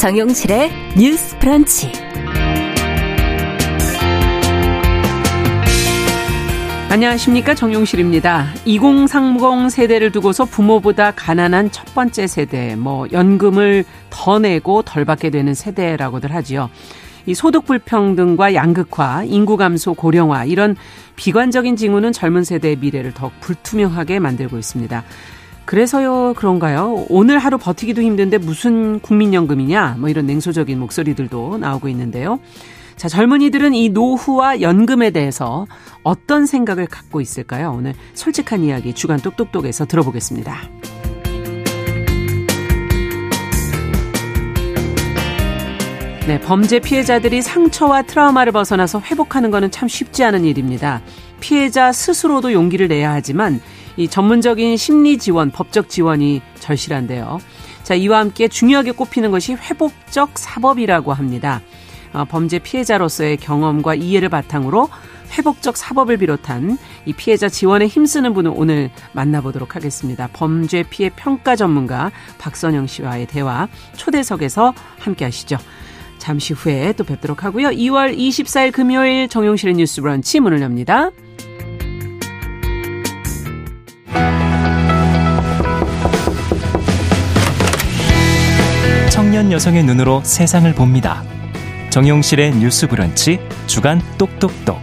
정용실의 뉴스 브런치. 안녕하십니까, 정용실입니다. 2030 세대를 두고서 부모보다 가난한 첫 번째 세대, 연금을 더 내고 덜 받게 되는 세대라고들 하지요. 이 소득 불평등과 양극화, 인구 감소, 고령화 이런 비관적인 징후는 젊은 세대의 미래를 더욱 불투명하게 만들고 있습니다. 그래서요, 그런가요? 오늘 하루 버티기도 힘든데 무슨 국민연금이냐? 이런 냉소적인 목소리들도 나오고 있는데요. 자, 젊은이들은 이 노후와 연금에 대해서 어떤 생각을 갖고 있을까요? 오늘 솔직한 이야기 주간 똑똑똑에서 들어보겠습니다. 네, 범죄 피해자들이 상처와 트라우마를 벗어나서 회복하는 것은 참 쉽지 않은 일입니다. 피해자 스스로도 용기를 내야 하지만 이 전문적인 심리 지원, 법적 지원이 절실한데요. 자, 이와 함께 중요하게 꼽히는 것이 회복적 사법이라고 합니다. 범죄 피해자로서의 경험과 이해를 바탕으로 회복적 사법을 비롯한 이 피해자 지원에 힘쓰는 분을 오늘 만나보도록 하겠습니다. 범죄 피해 평가 전문가 박선영 씨와의 대화 초대석에서 함께 하시죠. 잠시 후에 또 뵙도록 하고요. 2월 24일 금요일 정용실의 뉴스 브런치 문을 엽니다. 청년 여성의 눈으로 세상을 봅니다. 정용실의 뉴스 브런치 주간 똑똑똑.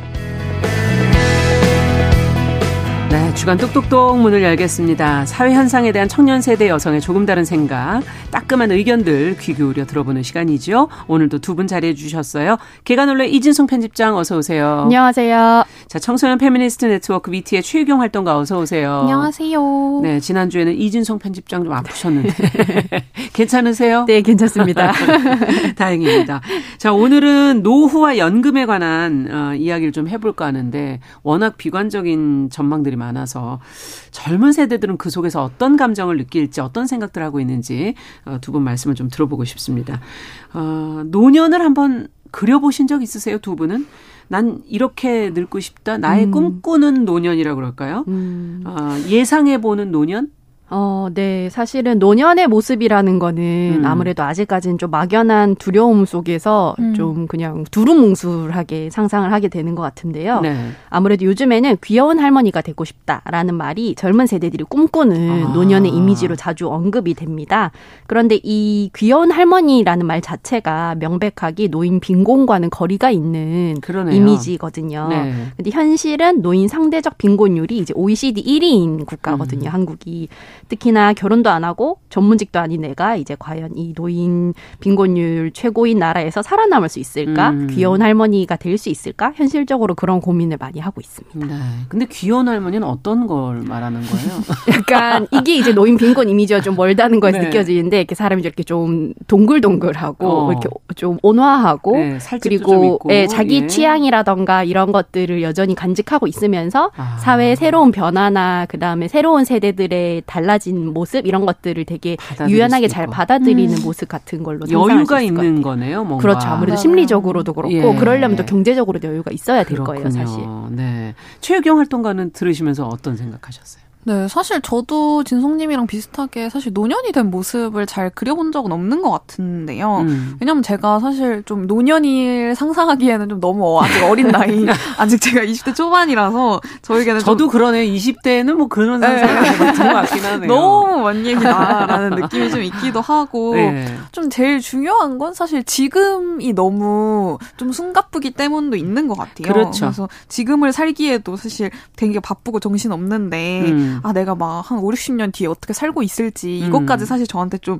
네, 주간 똑똑똑 문을 열겠습니다. 사회 현상에 대한 청년 세대 여성의 조금 다른 생각, 따끔한 의견들 귀 기울여 들어보는 시간이죠. 오늘도 두 분 자리해 주셨어요. 개관올레 이진성 편집장 어서 오세요. 안녕하세요. 자, 청소년 페미니스트 네트워크 VT의 최유경 활동가 어서 오세요. 안녕하세요. 네, 지난주에는 이진성 편집장 좀 아프셨는데 괜찮으세요? 네, 괜찮습니다. 다행입니다. 자, 오늘은 노후와 연금에 관한 이야기를 좀 해볼까 하는데 워낙 비관적인 전망들이 많아서 젊은 세대들은 그 속에서 어떤 감정을 느낄지 어떤 생각들 하고 있는지 두 분 말씀을 좀 들어보고 싶습니다. 노년을 한번 그려보신 적 있으세요, 두 분은? 난 이렇게 늙고 싶다. 나의 꿈꾸는 노년이라고 그럴까요? 예상해보는 노년? 네. 사실은 노년의 모습이라는 거는 아무래도 아직까지는 좀 막연한 두려움 속에서 좀 그냥 두루뭉술하게 상상을 하게 되는 것 같은데요. 네. 아무래도 요즘에는 귀여운 할머니가 되고 싶다라는 말이 젊은 세대들이 꿈꾸는 노년의 이미지로 자주 언급이 됩니다. 그런데 이 귀여운 할머니라는 말 자체가 명백하게 노인 빈곤과는 거리가 있는 그러네요. 이미지거든요. 네. 근데 현실은 노인 상대적 빈곤율이 이제 OECD 1위인 국가거든요. 한국이. 특히나 결혼도 안 하고 전문직도 아닌 내가 이제 과연 이 노인 빈곤율 최고인 나라에서 살아남을 수 있을까? 귀여운 할머니가 될 수 있을까? 현실적으로 그런 고민을 많이 하고 있습니다. 네. 근데 귀여운 할머니는 어떤 걸 말하는 거예요? 약간 이게 이제 노인 빈곤 이미지와 좀 멀다는 거에서 네. 느껴지는데 이렇게 사람이 이렇게 좀 동글동글하고 이렇게 좀 온화하고 네, 그리고 좀 있고. 네, 자기 예. 취향이라던가 이런 것들을 여전히 간직하고 있으면서 사회의 새로운 변화나 그다음에 새로운 세대들의 달라진 모습 이런 것들을 되게 유연하게 잘 받아들이는 모습 같은 걸로 여유가 있는 거네요. 뭔가. 그렇죠. 아무래도 심리적으로도 그렇고 예. 그러려면 또 경제적으로도 여유가 있어야 될 그렇군요. 거예요. 사실. 네. 최유경 활동가는 들으시면서 어떤 생각하셨어요? 네, 사실 저도 진성님이랑 비슷하게 사실 노년이 된 모습을 잘 그려본 적은 없는 것 같은데요. 왜냐면 제가 사실 좀 노년이 상상하기에는 좀 너무 아직 어린 나이, 아직 제가 20대 초반이라서 저에게는 저도 그러네요. 20대에는 뭐 그런 상상이 같은 것 같긴 하네요. 너무 먼 얘기다라는 느낌이 좀 있기도 하고 네. 좀 제일 중요한 건 사실 지금이 너무 좀 숨가쁘기 때문도 있는 것 같아요. 그렇죠. 그래서 지금을 살기에도 사실 되게 바쁘고 정신없는데 내가 막 한 5, 60년 뒤에 어떻게 살고 있을지 이것까지 사실 저한테 좀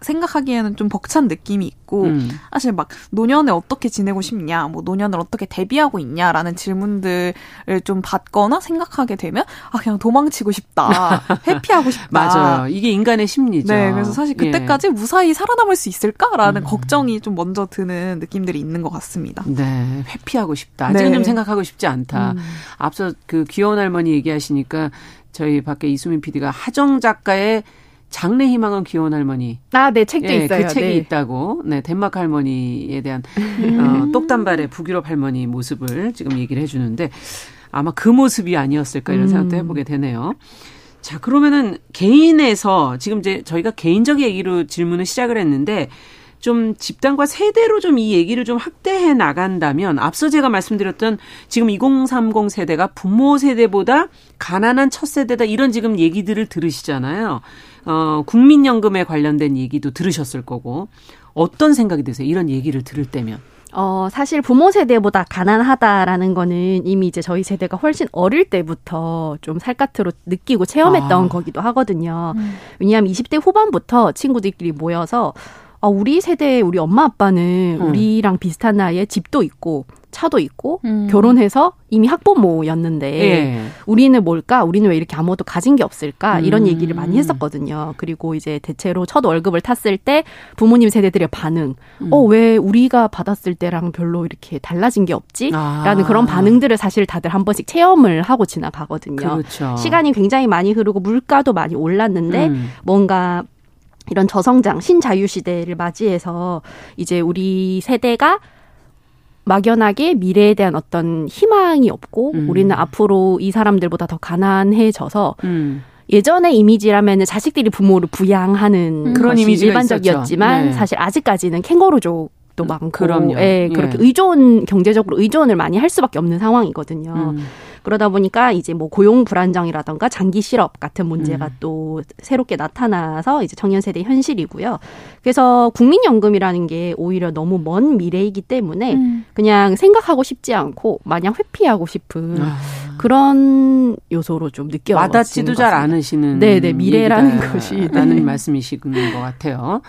생각하기에는 좀 벅찬 느낌이 있고 사실 막 노년에 어떻게 지내고 싶냐, 뭐 노년을 어떻게 대비하고 있냐라는 질문들을 좀 받거나 생각하게 되면 그냥 도망치고 싶다, 회피하고 싶다. 맞아요. 이게 인간의 심리죠. 네, 그래서 사실 그때까지 예. 무사히 살아남을 수 있을까라는 걱정이 좀 먼저 드는 느낌들이 있는 것 같습니다. 네, 회피하고 싶다. 아직은 네. 좀 생각하고 싶지 않다. 앞서 그 귀여운 할머니 얘기하시니까 저희 밖에 이수민 PD가 하정 작가의 장래 희망은 귀여운 할머니. 네. 책도 예, 있어요. 그 책이 네. 있다고. 네. 덴마크 할머니에 대한 똑단발의 북유럽 할머니 모습을 지금 얘기를 해 주는데 아마 그 모습이 아니었을까 이런 생각도 해보게 되네요. 자, 그러면은 개인에서 지금 이제 저희가 개인적 얘기로 질문을 시작을 했는데 좀 집단과 세대로 좀 이 얘기를 좀 확대해 나간다면, 앞서 제가 말씀드렸던 지금 2030 세대가 부모 세대보다 가난한 첫 세대다, 이런 지금 얘기들을 들으시잖아요. 국민연금에 관련된 얘기도 들으셨을 거고, 어떤 생각이 드세요? 이런 얘기를 들을 때면. 사실 부모 세대보다 가난하다라는 거는 이미 이제 저희 세대가 훨씬 어릴 때부터 좀 살갗으로 느끼고 체험했던 거기도 하거든요. 왜냐하면 20대 후반부터 친구들끼리 모여서 우리 세대에 우리 엄마 아빠는 우리랑 비슷한 나이에 집도 있고 차도 있고 결혼해서 이미 학부모였는데 예. 우리는 뭘까? 우리는 왜 이렇게 아무것도 가진 게 없을까? 이런 얘기를 많이 했었거든요. 그리고 이제 대체로 첫 월급을 탔을 때 부모님 세대들의 반응. 왜 우리가 받았을 때랑 별로 이렇게 달라진 게 없지? 라는 그런 반응들을 사실 다들 한 번씩 체험을 하고 지나가거든요. 그렇죠. 시간이 굉장히 많이 흐르고 물가도 많이 올랐는데 뭔가 이런 저성장, 신자유 시대를 맞이해서 이제 우리 세대가 막연하게 미래에 대한 어떤 희망이 없고 우리는 앞으로 이 사람들보다 더 가난해져서 예전의 이미지라면 자식들이 부모를 부양하는 그런 이미지가 일반적이었지만 네. 사실 아직까지는 캥거루족도 많고 그럼요. 예, 그렇게 예. 경제적으로 의존을 많이 할 수밖에 없는 상황이거든요. 그러다 보니까 이제 뭐 고용 불안정이라던가 장기 실업 같은 문제가 또 새롭게 나타나서 이제 청년 세대의 현실이고요. 그래서 국민연금이라는 게 오히려 너무 먼 미래이기 때문에 그냥 생각하고 싶지 않고 마냥 회피하고 싶은 그런 요소로 좀 느껴지는 것 같습니다. 와닿지도 잘 않으시는 네네, 미래라는 것이 라는 말씀이신 것 같아요.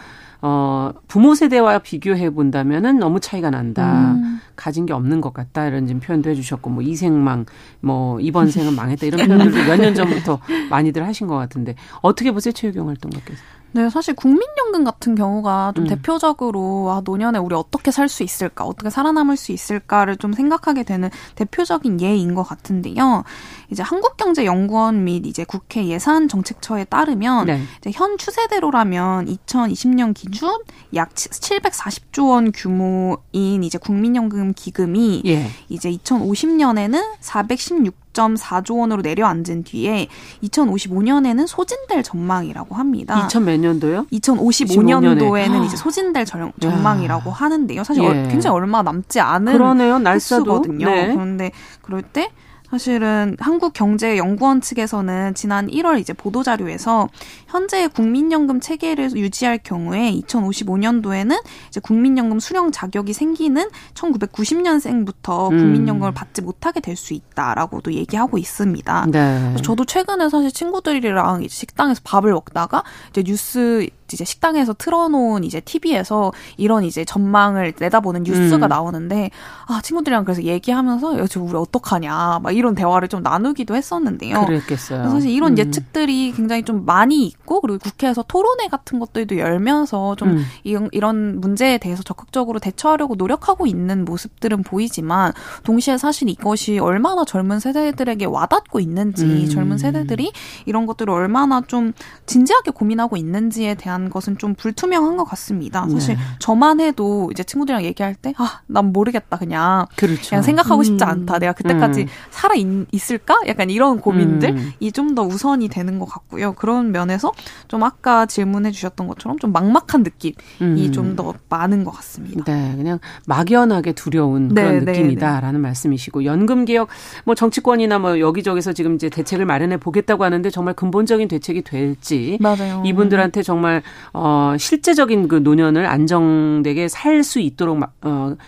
부모 세대와 비교해 본다면은 너무 차이가 난다. 가진 게 없는 것 같다. 이런 지금 표현도 해주셨고, 뭐 이생망, 뭐 이번 생은 망했다. 이런 표현들도 몇 년 전부터 많이들 하신 것 같은데 어떻게 보세요, 최유경 활동가께서? 네, 사실 국민연금 같은 경우가 좀 대표적으로 노년에 우리 어떻게 살 수 있을까, 어떻게 살아남을 수 있을까를 좀 생각하게 되는 대표적인 예인 것 같은데요. 이제 한국경제연구원 및 이제 국회 예산정책처에 따르면 네. 이제 현 추세대로라면 2020년 기준 약 740조 원 규모인 이제 국민연금 기금이 예. 이제 2050년에는 416.4조 원으로 내려앉은 뒤에 2055년에는 소진될 전망이라고 합니다. 2000몇 년도요? 2055년도에는 이제 소진될 전망이라고 하는데요. 사실 예. 굉장히 얼마 남지 않은 그러네요. 횟수거든요. 네. 그런데 그럴 때 사실은 한국경제연구원 측에서는 지난 1월 이제 보도자료에서 현재의 국민연금 체계를 유지할 경우에 2055년도에는 이제 국민연금 수령 자격이 생기는 1990년생부터 국민연금을 받지 못하게 될 수 있다라고도 얘기하고 있습니다. 네. 저도 최근에 사실 친구들이랑 식당에서 밥을 먹다가 이제 뉴스 이제 식당에서 틀어놓은 이제 TV에서 이런 이제 전망을 내다보는 뉴스가 나오는데 친구들이랑 그래서 얘기하면서 야, 지금 우리 어떡하냐 막 이런 대화를 좀 나누기도 했었는데요. 그랬겠어요. 사실 이런 예측들이 굉장히 좀 많이 있고 그리고 국회에서 토론회 같은 것들도 열면서 좀 이런 문제에 대해서 적극적으로 대처하려고 노력하고 있는 모습들은 보이지만 동시에 사실 이것이 얼마나 젊은 세대들에게 와닿고 있는지 젊은 세대들이 이런 것들을 얼마나 좀 진지하게 고민하고 있는지에 대한 것은 좀 불투명한 것 같습니다. 사실 네. 저만 해도 이제 친구들이랑 얘기할 때 난 모르겠다 그냥. 그렇죠. 그냥 생각하고 싶지 않다. 내가 그때까지 살아있을까? 약간 이런 고민들이 좀 더 우선이 되는 것 같고요. 그런 면에서 좀 아까 질문해 주셨던 것처럼 좀 막막한 느낌이 좀 더 많은 것 같습니다. 네. 그냥 막연하게 두려운 그런 느낌이다라는 말씀이시고 연금개혁 뭐 정치권이나 뭐 여기저기서 지금 이제 대책을 마련해 보겠다고 하는데 정말 근본적인 대책이 될지 맞아요. 이분들한테 정말 실제적인 그 노년을 안정되게 살 수 있도록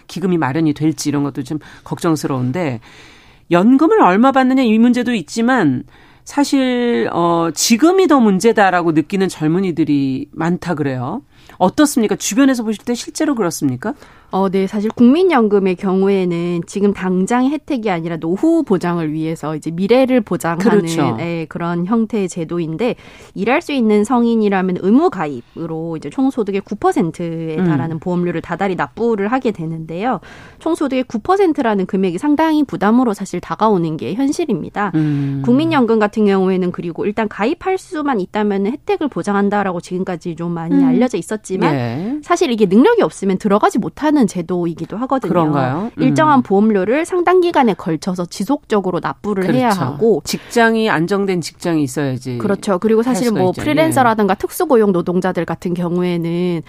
기금이 마련이 될지 이런 것도 좀 걱정스러운데 연금을 얼마 받느냐 이 문제도 있지만 사실 지금이 더 문제다라고 느끼는 젊은이들이 많다 그래요. 어떻습니까? 주변에서 보실 때 실제로 그렇습니까? 네. 사실 국민연금의 경우에는 지금 당장의 혜택이 아니라 노후 보장을 위해서 이제 미래를 보장하는 그렇죠. 예, 그런 형태의 제도인데 일할 수 있는 성인이라면 의무 가입으로 이제 총소득의 9%에 달하는 보험료를 다달이 납부를 하게 되는데요. 총소득의 9%라는 금액이 상당히 부담으로 사실 다가오는 게 현실입니다. 국민연금 같은 경우에는 그리고 일단 가입할 수만 있다면 혜택을 보장한다라고 지금까지 좀 많이 알려져 있었는데 있었지만 예. 사실 이게 능력이 없으면 들어가지 못하는 제도이기도 하거든요. 그런가요? 일정한 보험료를 상당 기간에 걸쳐서 지속적으로 납부를 그렇죠. 해야 하고 직장이 안정된 직장이 있어야지. 그렇죠. 그리고 사실 뭐 있죠. 프리랜서라든가 예. 특수고용 노동자들 같은 경우에는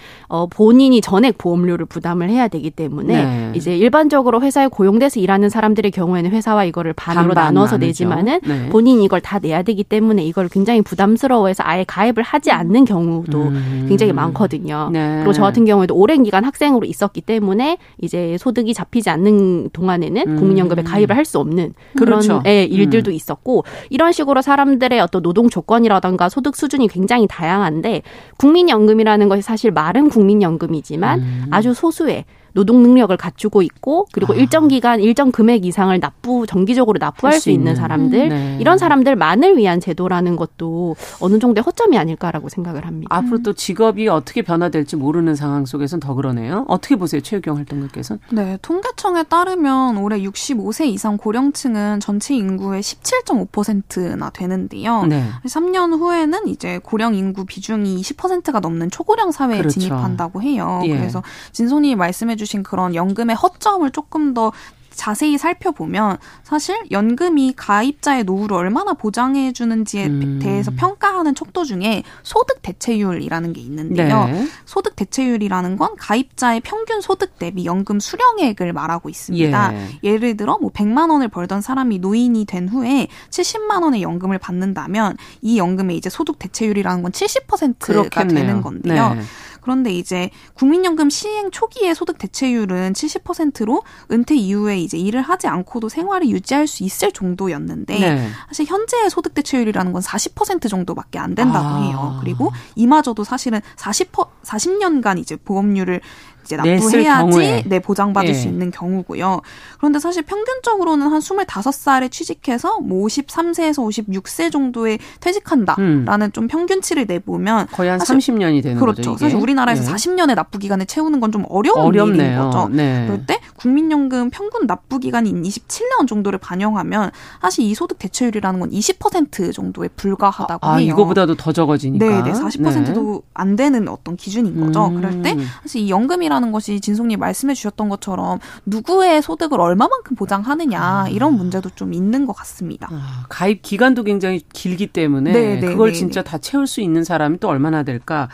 본인이 전액 보험료를 부담을 해야 되기 때문에 네. 이제 일반적으로 회사에 고용돼서 일하는 사람들의 경우에는 회사와 이거를 반으로 나눠서 내지만은 네. 본인이 이걸 다 내야 되기 때문에 이걸 굉장히 부담스러워해서 아예 가입을 하지 않는 경우도 굉장히 많거든요. 네. 그리고 저 같은 경우에도 오랜 기간 학생으로 있었기 때문에 이제 소득이 잡히지 않는 동안에는 국민연금에 가입을 할 수 없는 그런 그렇죠. 일들도 있었고 이런 식으로 사람들의 어떤 노동 조건이라든가 소득 수준이 굉장히 다양한데 국민연금이라는 것이 사실 말은 국민연금이지만 아주 소수의 노동 능력을 갖추고 있고 그리고 일정 기간 일정 금액 이상을 정기적으로 납부할 수 있는 사람들 네. 이런 사람들만을 위한 제도라는 것도 어느 정도의 허점이 아닐까라고 생각을 합니다. 앞으로 또 직업이 어떻게 변화될지 모르는 상황 속에서는 더 그러네요. 어떻게 보세요, 최유경 활동가께서? 네, 통계청에 따르면 올해 65세 이상 고령층은 전체 인구의 17.5%나 되는데요. 네. 3년 후에는 이제 고령 인구 비중이 20%가 넘는 초고령 사회에 그렇죠. 진입한다고 해요. 예. 그래서 진손이 말씀해 주신 그런 연금의 허점을 조금 더 자세히 살펴보면 사실 연금이 가입자의 노후를 얼마나 보장해 주는지에 대해서 평가하는 척도 중에 소득 대체율이라는 게 있는데요. 네. 소득 대체율이라는 건 가입자의 평균 소득 대비 연금 수령액을 말하고 있습니다. 예. 예를 들어 뭐 100만 원을 벌던 사람이 노인이 된 후에 70만 원의 연금을 받는다면 이 연금의 이제 소득 대체율이라는 건 70%가 그렇겠네요. 되는 건데요. 네. 그런데 이제 국민연금 시행 초기의 소득 대체율은 70%로 은퇴 이후에 이제 일을 하지 않고도 생활을 유지할 수 있을 정도였는데 네. 사실 현재의 소득 대체율이라는 건 40% 정도밖에 안 된다고 해요. 그리고 이마저도 사실은 40년간 이제 보험료를 이제 납부해야지 보장받을 예. 수 있는 경우고요. 그런데 사실 평균적으로는 한 25살에 취직해서 뭐 53세에서 56세 정도에 퇴직한다라는 좀 평균치를 내보면 거의 한 30년이 되는 그렇죠. 거죠. 그렇죠. 사실 우리나라에서 예. 40년의 납부 기간을 채우는 건 좀 어려운 일인 거죠. 네. 그럴 때 국민연금 평균 납부 기간인 27년 정도를 반영하면 사실 이 소득 대체율이라는 건 20% 정도에 불과하다고 해요. 이거보다도 더 적어지니까. 네, 40%도 네. 안 되는 어떤 기준인 거죠. 그럴 때 사실 이 연금이라는 것이 진송님 말씀해 주셨던 것처럼 누구의 소득을 얼마만큼 보장하느냐 이런 문제도 좀 있는 것 같습니다. 가입 기간도 굉장히 길기 때문에 네네, 그걸 네네. 진짜 다 채울 수 있는 사람이 또 얼마나 될까.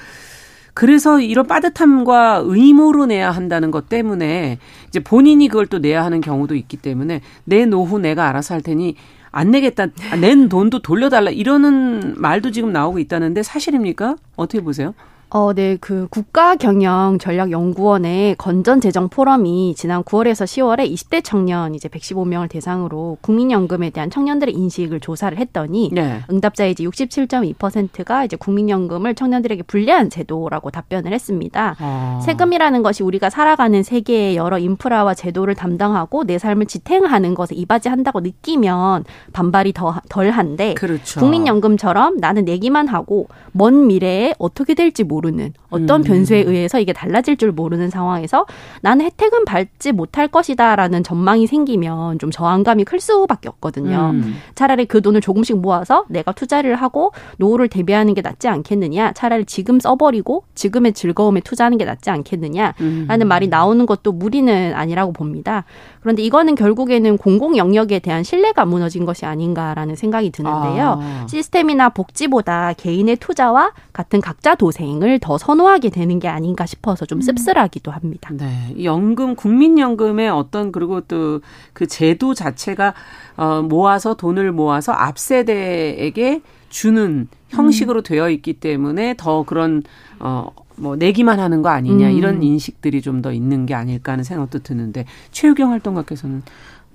그래서 이런 빠듯함과 의무로 내야 한다는 것 때문에 이제 본인이 그걸 또 내야 하는 경우도 있기 때문에 내 노후 내가 알아서 할 테니 안 내겠다, 낸 돈도 돌려달라 이러는 말도 지금 나오고 있다는데 사실입니까? 어떻게 보세요? 네, 그 국가경영전략연구원의 건전재정포럼이 지난 9월에서 10월에 20대 청년 이제 115명을 대상으로 국민연금에 대한 청년들의 인식을 조사를 했더니 네. 응답자의 이제 67.2%가 이제 국민연금을 청년들에게 불리한 제도라고 답변을 했습니다. 세금이라는 것이 우리가 살아가는 세계의 여러 인프라와 제도를 담당하고 내 삶을 지탱하는 것에 이바지한다고 느끼면 반발이 덜한데 그렇죠. 국민연금처럼 나는 내기만 하고 먼 미래에 어떻게 될지 모르겠어요. 모르는 어떤 변수에 의해서 이게 달라질 줄 모르는 상황에서 나는 혜택은 받지 못할 것이다라는 전망이 생기면 좀 저항감이 클 수밖에 없거든요. 차라리 그 돈을 조금씩 모아서 내가 투자를 하고 노후를 대비하는 게 낫지 않겠느냐. 차라리 지금 써버리고 지금의 즐거움에 투자하는 게 낫지 않겠느냐라는 말이 나오는 것도 무리는 아니라고 봅니다. 그런데 이거는 결국에는 공공 영역에 대한 신뢰가 무너진 것이 아닌가라는 생각이 드는데요. 시스템이나 복지보다 개인의 투자와 같은 각자 도생을 더 선호하게 되는 게 아닌가 싶어서 좀 씁쓸하기도 합니다. 네, 연금, 국민연금의 어떤 그리고 또 그 제도 자체가 모아서 돈을 모아서 앞세대에게 주는 형식으로 되어 있기 때문에 더 그런 뭐 내기만 하는 거 아니냐 이런 인식들이 좀 더 있는 게 아닐까 하는 생각도 드는데 최유경 활동가께서는?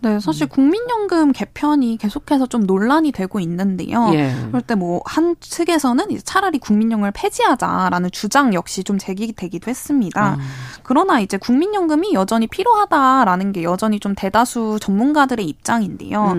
네, 사실 국민연금 개편이 계속해서 좀 논란이 되고 있는데요. 예. 그럴 때 뭐 한 측에서는 이제 차라리 국민연금을 폐지하자라는 주장 역시 좀 제기되기도 했습니다. 그러나 이제 국민연금이 여전히 필요하다라는 게 여전히 좀 대다수 전문가들의 입장인데요.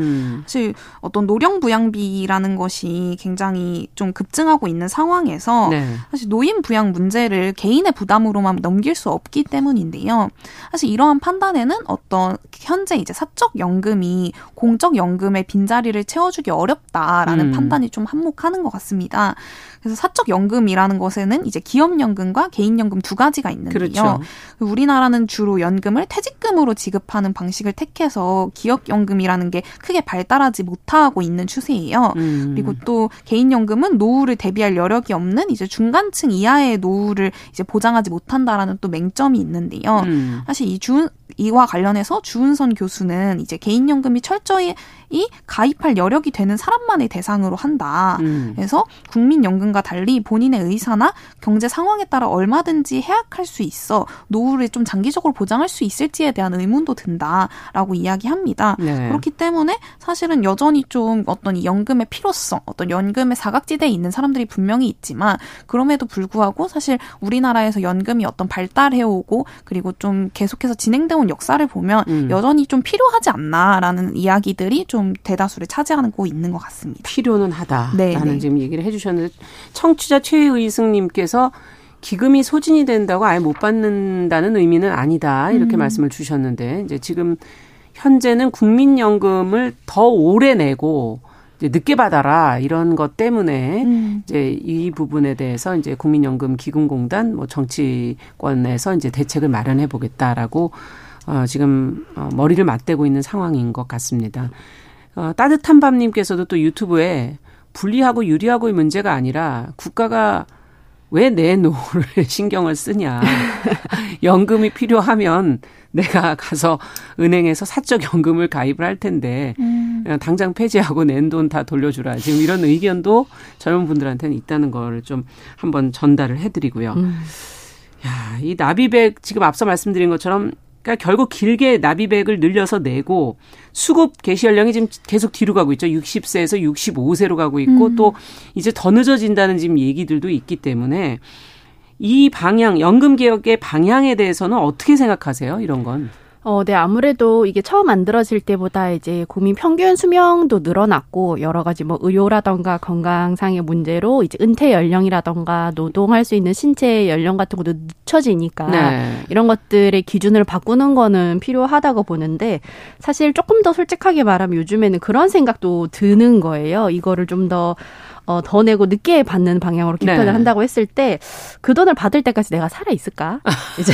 사실 어떤 노령부양비라는 것이 굉장히 좀 급증하고 있는 상황에서 네. 사실 노인부양 문제를 개인의 부담으로만 넘길 수 없기 때문인데요. 사실 이러한 판단에는 어떤 현재 이제 사적연금이 공적연금의 빈자리를 채워주기 어렵다라는 판단이 좀 한몫하는 것 같습니다. 그래서 사적연금이라는 것에는 이제 기업연금과 개인연금 두 가지가 있는데요. 그렇죠. 우리나라는 주로 연금을 퇴직금으로 지급하는 방식을 택해서 기업연금이라는 게 크게 발달하지 못하고 있는 추세예요. 그리고 또 개인연금은 노후를 대비할 여력이 없는 이제 중간층 이하의 노후를 이제 보장하지 못한다라는 또 맹점이 있는데요. 사실 이와 관련해서 주은선 교수는 이제 개인연금이 철저히 가입할 여력이 되는 사람만의 대상으로 한다. 그래서 국민연금과 달리 본인의 의사나 경제 상황에 따라 얼마든지 해약할 수 있어 노후를 좀 장기적으로 보장할 수 있을지에 대한 의문도 든다라고 이야기합니다. 네. 그렇기 때문에 사실은 여전히 좀 어떤 이 연금의 필요성, 어떤 연금의 사각지대에 있는 사람들이 분명히 있지만 그럼에도 불구하고 사실 우리나라에서 연금이 어떤 발달해오고 그리고 좀 계속해서 진행돼온 역사를 보면 여전히 좀 필요하지 않나라는 이야기들이 좀 대다수를 차지하고 있는 것 같습니다. 필요는 하다라는 네네. 지금 얘기를 해주셨는데 청취자 최의승님께서 기금이 소진이 된다고 아예 못 받는다는 의미는 아니다 이렇게 말씀을 주셨는데 이제 지금 현재는 국민연금을 더 오래 내고 이제 늦게 받아라 이런 것 때문에 이제 이 부분에 대해서 이제 국민연금 기금공단 뭐 정치권에서 이제 대책을 마련해 보겠다라고 지금 머리를 맞대고 있는 상황인 것 같습니다. 따뜻한 밤님께서도 또 유튜브에 불리하고 유리하고의 문제가 아니라 국가가 왜 내 노후를 신경을 쓰냐. 연금이 필요하면 내가 가서 은행에서 사적연금을 가입을 할 텐데 당장 폐지하고 낸 돈 다 돌려주라. 지금 이런 의견도 젊은 분들한테는 있다는 걸 좀 한번 전달을 해드리고요. 야, 이 나비백 지금 앞서 말씀드린 것처럼 그러니까 결국 길게 나비백을 늘려서 내고 수급 개시 연령이 지금 계속 뒤로 가고 있죠. 60세에서 65세로 가고 있고 또 이제 더 늦어진다는 지금 얘기들도 있기 때문에 이 방향, 연금 개혁의 방향에 대해서는 어떻게 생각하세요? 이런 건. 네, 아무래도 이게 처음 만들어질 때보다 이제 국민 평균 수명도 늘어났고 여러 가지 뭐 의료라던가 건강상의 문제로 이제 은퇴 연령이라던가 노동할 수 있는 신체 연령 같은 것도 늦춰지니까 네. 이런 것들의 기준을 바꾸는 거는 필요하다고 보는데 사실 조금 더 솔직하게 말하면 요즘에는 그런 생각도 드는 거예요. 이거를 좀 더 내고 늦게 받는 방향으로 개편을 네. 한다고 했을 때 그 돈을 받을 때까지 내가 살아있을까? 이제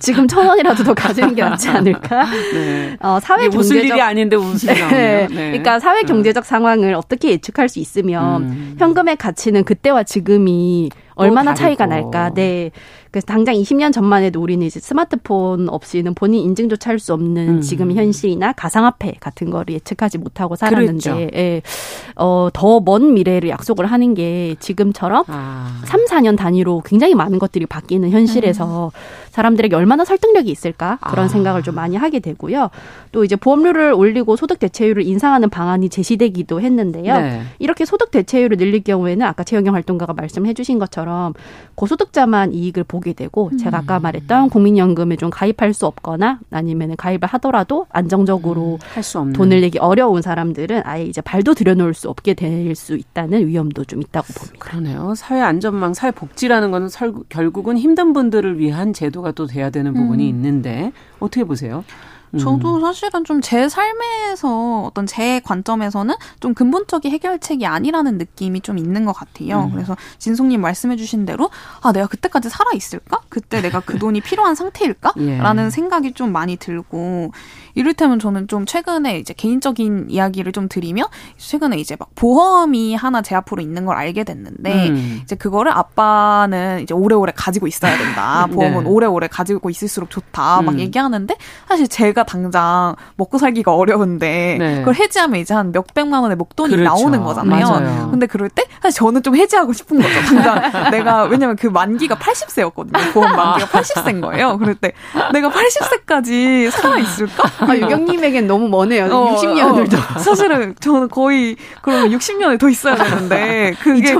지금 1,000원이라도 더 가지는 게 낫지 않을까? 네. 사회 경제적 웃을 일이 아닌데 웃음이 나오네요. 네. 그러니까 사회 경제적 상황을 어떻게 예측할 수 있으며 현금의 가치는 그때와 지금이 얼마나 차이가 날까? 네. 그래서 당장 20년 전만 해도 우리는 이제 스마트폰 없이는 본인 인증조차 할 수 없는 지금 현실이나 가상화폐 같은 거를 예측하지 못하고 살았는데, 예. 더 먼 미래를 약속을 하는 게 지금처럼 3, 4년 단위로 굉장히 많은 것들이 바뀌는 현실에서 사람들에게 얼마나 설득력이 있을까? 그런 생각을 좀 많이 하게 되고요. 또 이제 보험료를 올리고 소득 대체율을 인상하는 방안이 제시되기도 했는데요. 네. 이렇게 소득 대체율을 늘릴 경우에는 아까 최유경 활동가가 말씀해 주신 것처럼 고소득자만 이익을 보게 되고 제가 아까 말했던 국민연금에 좀 가입할 수 없거나 아니면 가입을 하더라도 안정적으로 할 수 없는. 돈을 내기 어려운 사람들은 아예 이제 발도 들여놓을 수 없게 될 수 있다는 위험도 좀 있다고 봅니다. 그러네요. 사회안전망, 사회복지라는 건 결국은 힘든 분들을 위한 제도가 또 돼야 되는 부분이 있는데 어떻게 보세요? 저도 사실은 좀 제 삶에서 어떤 제 관점에서는 좀 근본적인 해결책이 아니라는 느낌이 좀 있는 것 같아요. 그래서 진송님 말씀해 주신 대로 내가 그때까지 살아있을까? 그때 내가 그 돈이 필요한 상태일까? 라는 예. 생각이 좀 많이 들고 이를테면 저는 좀 최근에 이제 개인적인 이야기를 좀 드리면 최근에 이제 막 보험이 하나 제 앞으로 있는 걸 알게 됐는데 이제 그거를 아빠는 이제 오래오래 가지고 있어야 된다. 보험은 네. 오래오래 가지고 있을수록 좋다. 막 얘기하는데 사실 제가 당장 먹고 살기가 어려운데 네. 그걸 해지하면 이제 한 몇백만 원의 목돈이 그렇죠. 나오는 거잖아요. 맞아요. 근데 그럴 때 사실 저는 좀 해지하고 싶은 거죠. 당장 내가 왜냐면 그 만기가 80세였거든요. 보험 만기가 80세인 거예요. 그럴 때 내가 80세까지 살아있을까? 유경님에겐 너무 머네요. 60년을 더. 사실은 저는 거의 그러면 60년을 더 있어야 되는데 그게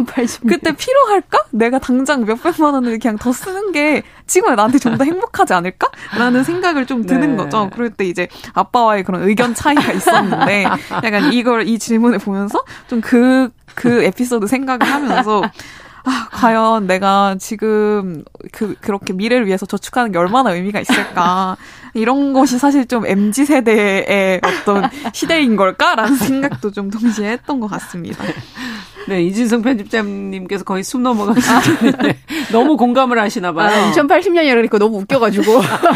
그때 필요할까? 내가 당장 몇백만 원을 그냥 더 쓰는 게 지금 나한테 좀 더 행복하지 않을까? 라는 생각을 좀 드는 네. 거죠. 그럴 때 이제 아빠와의 그런 의견 차이가 있었는데 약간 이 질문을 보면서 좀 그 에피소드 생각을 하면서 아, 과연 내가 지금 그렇게 미래를 위해서 저축하는 게 얼마나 의미가 있을까. 이런 것이 사실 좀 MZ세대의 어떤 시대인 걸까라는 생각도 좀 동시에 했던 것 같습니다. 네, 이진성 편집장님께서 거의 숨 넘어가시는데 너무 공감을 하시나 봐요. 아, 2080년이라 그러니까 너무 웃겨가지고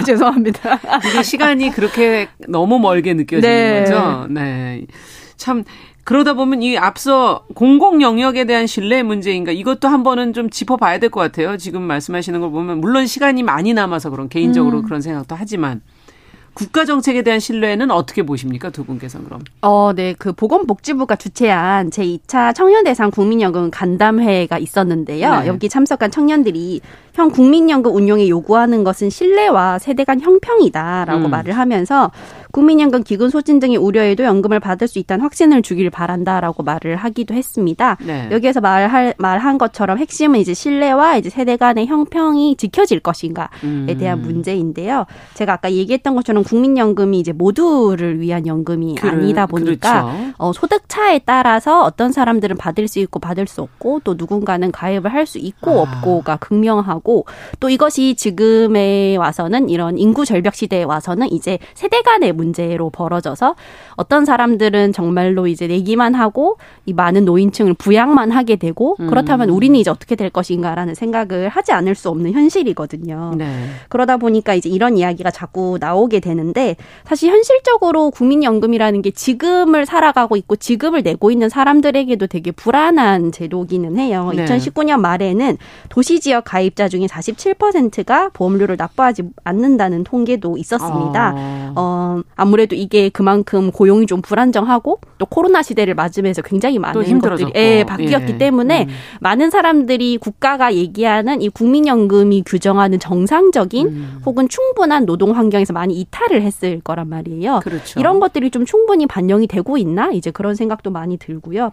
죄송합니다. 이게 시간이 그렇게 너무 멀게 느껴지는 네. 거죠. 네, 참 그러다 보면 이 앞서 공공 영역에 대한 신뢰 문제인가 이것도 한 번은 좀 짚어봐야 될 것 같아요. 지금 말씀하시는 걸 보면 물론 시간이 많이 남아서 그런 개인적으로 그런 생각도 하지만. 국가 정책에 대한 신뢰는 어떻게 보십니까? 두 분께서는 그럼. 네. 그 보건복지부가 주최한 제2차 청년대상 국민연금 간담회가 있었는데요. 네. 여기 참석한 청년들이 현 국민연금 운용에 요구하는 것은 신뢰와 세대 간 형평이다라고 말을 하면서 국민연금 기금 소진 등의 우려에도 연금을 받을 수 있다는 확신을 주길 바란다라고 말을 하기도 했습니다. 네. 여기에서 말한 것처럼 핵심은 이제 신뢰와 이제 세대 간의 형평이 지켜질 것인가에 대한 문제인데요. 제가 아까 얘기했던 것처럼 국민연금이 이제 모두를 위한 연금이 아니다 보니까 그렇죠. 소득 차에 따라서 어떤 사람들은 받을 수 있고 받을 수 없고 또 누군가는 가입을 할 수 있고 없고가 극명하고 또 이것이 지금에 와서는 이런 인구 절벽 시대에 와서는 이제 세대 간의 문제로 벌어져서 어떤 사람들은 정말로 이제 내기만 하고 이 많은 노인층을 부양만 하게 되고 그렇다면 우리는 이제 어떻게 될 것인가라는 생각을 하지 않을 수 없는 현실이거든요. 네. 그러다 보니까 이제 이런 이야기가 자꾸 나오게 되는데 사실 현실적으로 국민연금이라는 게 지금을 살아가고 있고 지금을 내고 있는 사람들에게도 되게 불안한 제도기는 해요. 네. 2019년 말에는 도시지역 가입자 중에 47%가 보험료를 납부하지 않는다는 통계도 있었습니다. 아무래도 이게 그만큼 고용이 좀 불안정하고 또 코로나 시대를 맞으면서 굉장히 많은 것들이 바뀌었기 때문에 많은 사람들이 국가가 얘기하는 이 국민연금이 규정하는 정상적인 혹은 충분한 노동 환경에서 많이 이탈을 했을 거란 말이에요. 그렇죠. 이런 것들이 좀 충분히 반영이 되고 있나? 이제 그런 생각도 많이 들고요.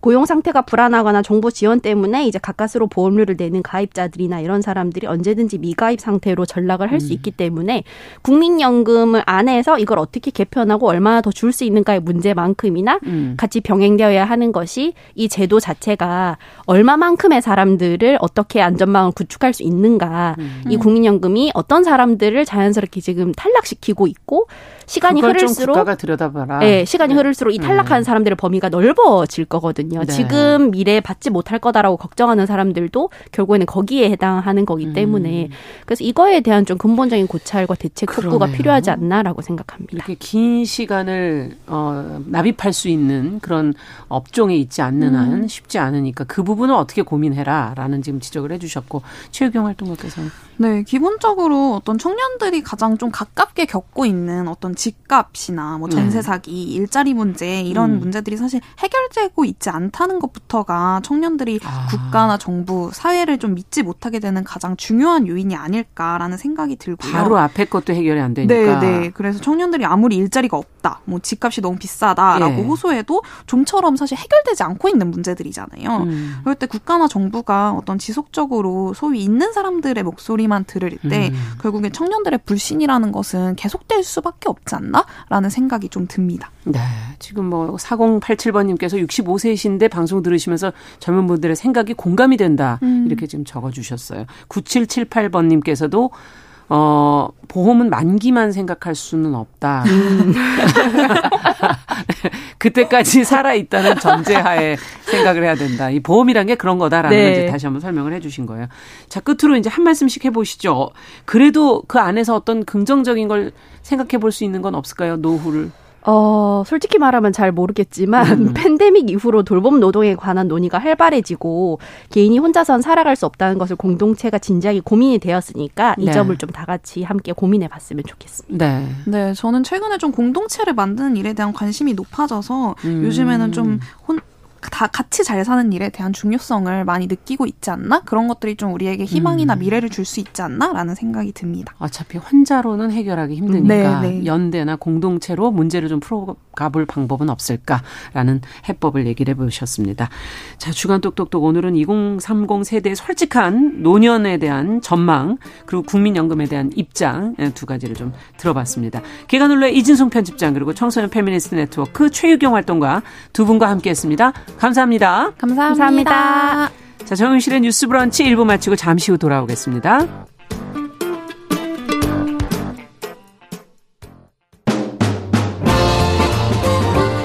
고용 상태가 불안하거나 정부 지원 때문에 이제 가까스로 보험료를 내는 가입자들이나 이런 사람들이 언제든지 미가입 상태로 전락을 할 수 있기 때문에 국민연금을 안에서 이걸 어떻게 개편하고 얼마나 더 줄 수 있는가의 문제만큼이나 같이 병행되어야 하는 것이 이 제도 자체가 얼마만큼의 사람들을 어떻게 안전망을 구축할 수 있는가. 이 국민연금이 어떤 사람들을 자연스럽게 지금 탈락시키고 있고 시간이 흐를수록 국가가 들여다봐라. 네, 시간이 흐를수록 이 탈락한 사람들의 범위가 넓어질 거거든요. 네. 지금 미래에 받지 못할 거다라고 걱정하는 사람들도 결국에는 거기에 해당하는 거기 때문에 그래서 이거에 대한 좀 근본적인 고찰과 대책 촉구가 필요하지 않나라고 생각합니다. 이렇게 긴 시간을 납입할 수 있는 그런 업종에 있지 않는 한 쉽지 않으니까 그 부분은 어떻게 고민해라라는 지금 지적을 해주셨고 최유경 활동가께서는. 네, 기본적으로 어떤 청년들이 가장 좀 가깝게 겪고 있는 어떤 집값이나 뭐 전세 사기, 일자리 문제 이런 문제들이 사실 해결되고 있지 않다는 것부터가 청년들이 국가나 정부, 사회를 좀 믿지 못하게 되는 가장 중요한 요인이 아닐까라는 생각이 들고요. 바로 앞에 것도 해결이 안 되니까. 네. 그래서 청년들이 아무리 일자리가 없다, 뭐 집값이 너무 비싸다라고 호소해도 좀처럼 사실 해결되지 않고 있는 문제들이잖아요. 그럴 때 국가나 정부가 어떤 지속적으로 소위 있는 사람들의 목소리만 들을 때 결국에 청년들의 불신이라는 것은 계속될 수밖에 없지 않나라는 생각이 좀 듭니다. 네. 지금 뭐 4087번님께서 65세 신데 방송 들으시면서 젊은 분들의 생각이 공감이 된다. 이렇게 지금 적어주셨어요. 9778번님께서도 보험은 만기만 생각할 수는 없다. 그때까지 살아있다는 전제하에 생각을 해야 된다. 이 보험이란 게 그런 거다라는 걸 이제 다시 한번 설명을 해 주신 거예요. 자, 끝으로 이제 한 말씀씩 해보시죠. 그래도 그 안에서 어떤 긍정적인 걸 생각해 볼 수 있는 건 없을까요? 노후를. 솔직히 말하면 잘 모르겠지만 팬데믹 이후로 돌봄 노동에 관한 논의가 활발해지고 개인이 혼자선 살아갈 수 없다는 것을 공동체가 진지하게 고민이 되었으니까 이 점을 좀 다 같이 함께 고민해 봤으면 좋겠습니다. 네, 저는 최근에 좀 공동체를 만드는 일에 대한 관심이 높아져서 요즘에는 좀 다 같이 잘 사는 일에 대한 중요성을 많이 느끼고 있지 않나? 그런 것들이 좀 우리에게 희망이나 미래를 줄 수 있지 않나라는 생각이 듭니다. 어차피 혼자로는 해결하기 힘드니까 연대나 공동체로 문제를 좀 풀어가볼 방법은 없을까라는 해법을 얘기를 해보셨습니다. 자, 주간 똑똑똑 오늘은 2030 세대의 솔직한 노년에 대한 전망 그리고 국민연금에 대한 입장 두 가지를 좀 들어봤습니다. 개관울로의 이진성 편집장 그리고 청소년 페미니스트 네트워크 최유경 활동가 두 분과 함께했습니다. 감사합니다. 감사합니다. 자, 정용실의 뉴스 브런치 1부 마치고 잠시 후 돌아오겠습니다.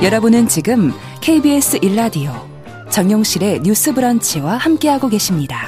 여러분은 지금 KBS 1라디오 정용실의 뉴스 브런치와 함께하고 계십니다.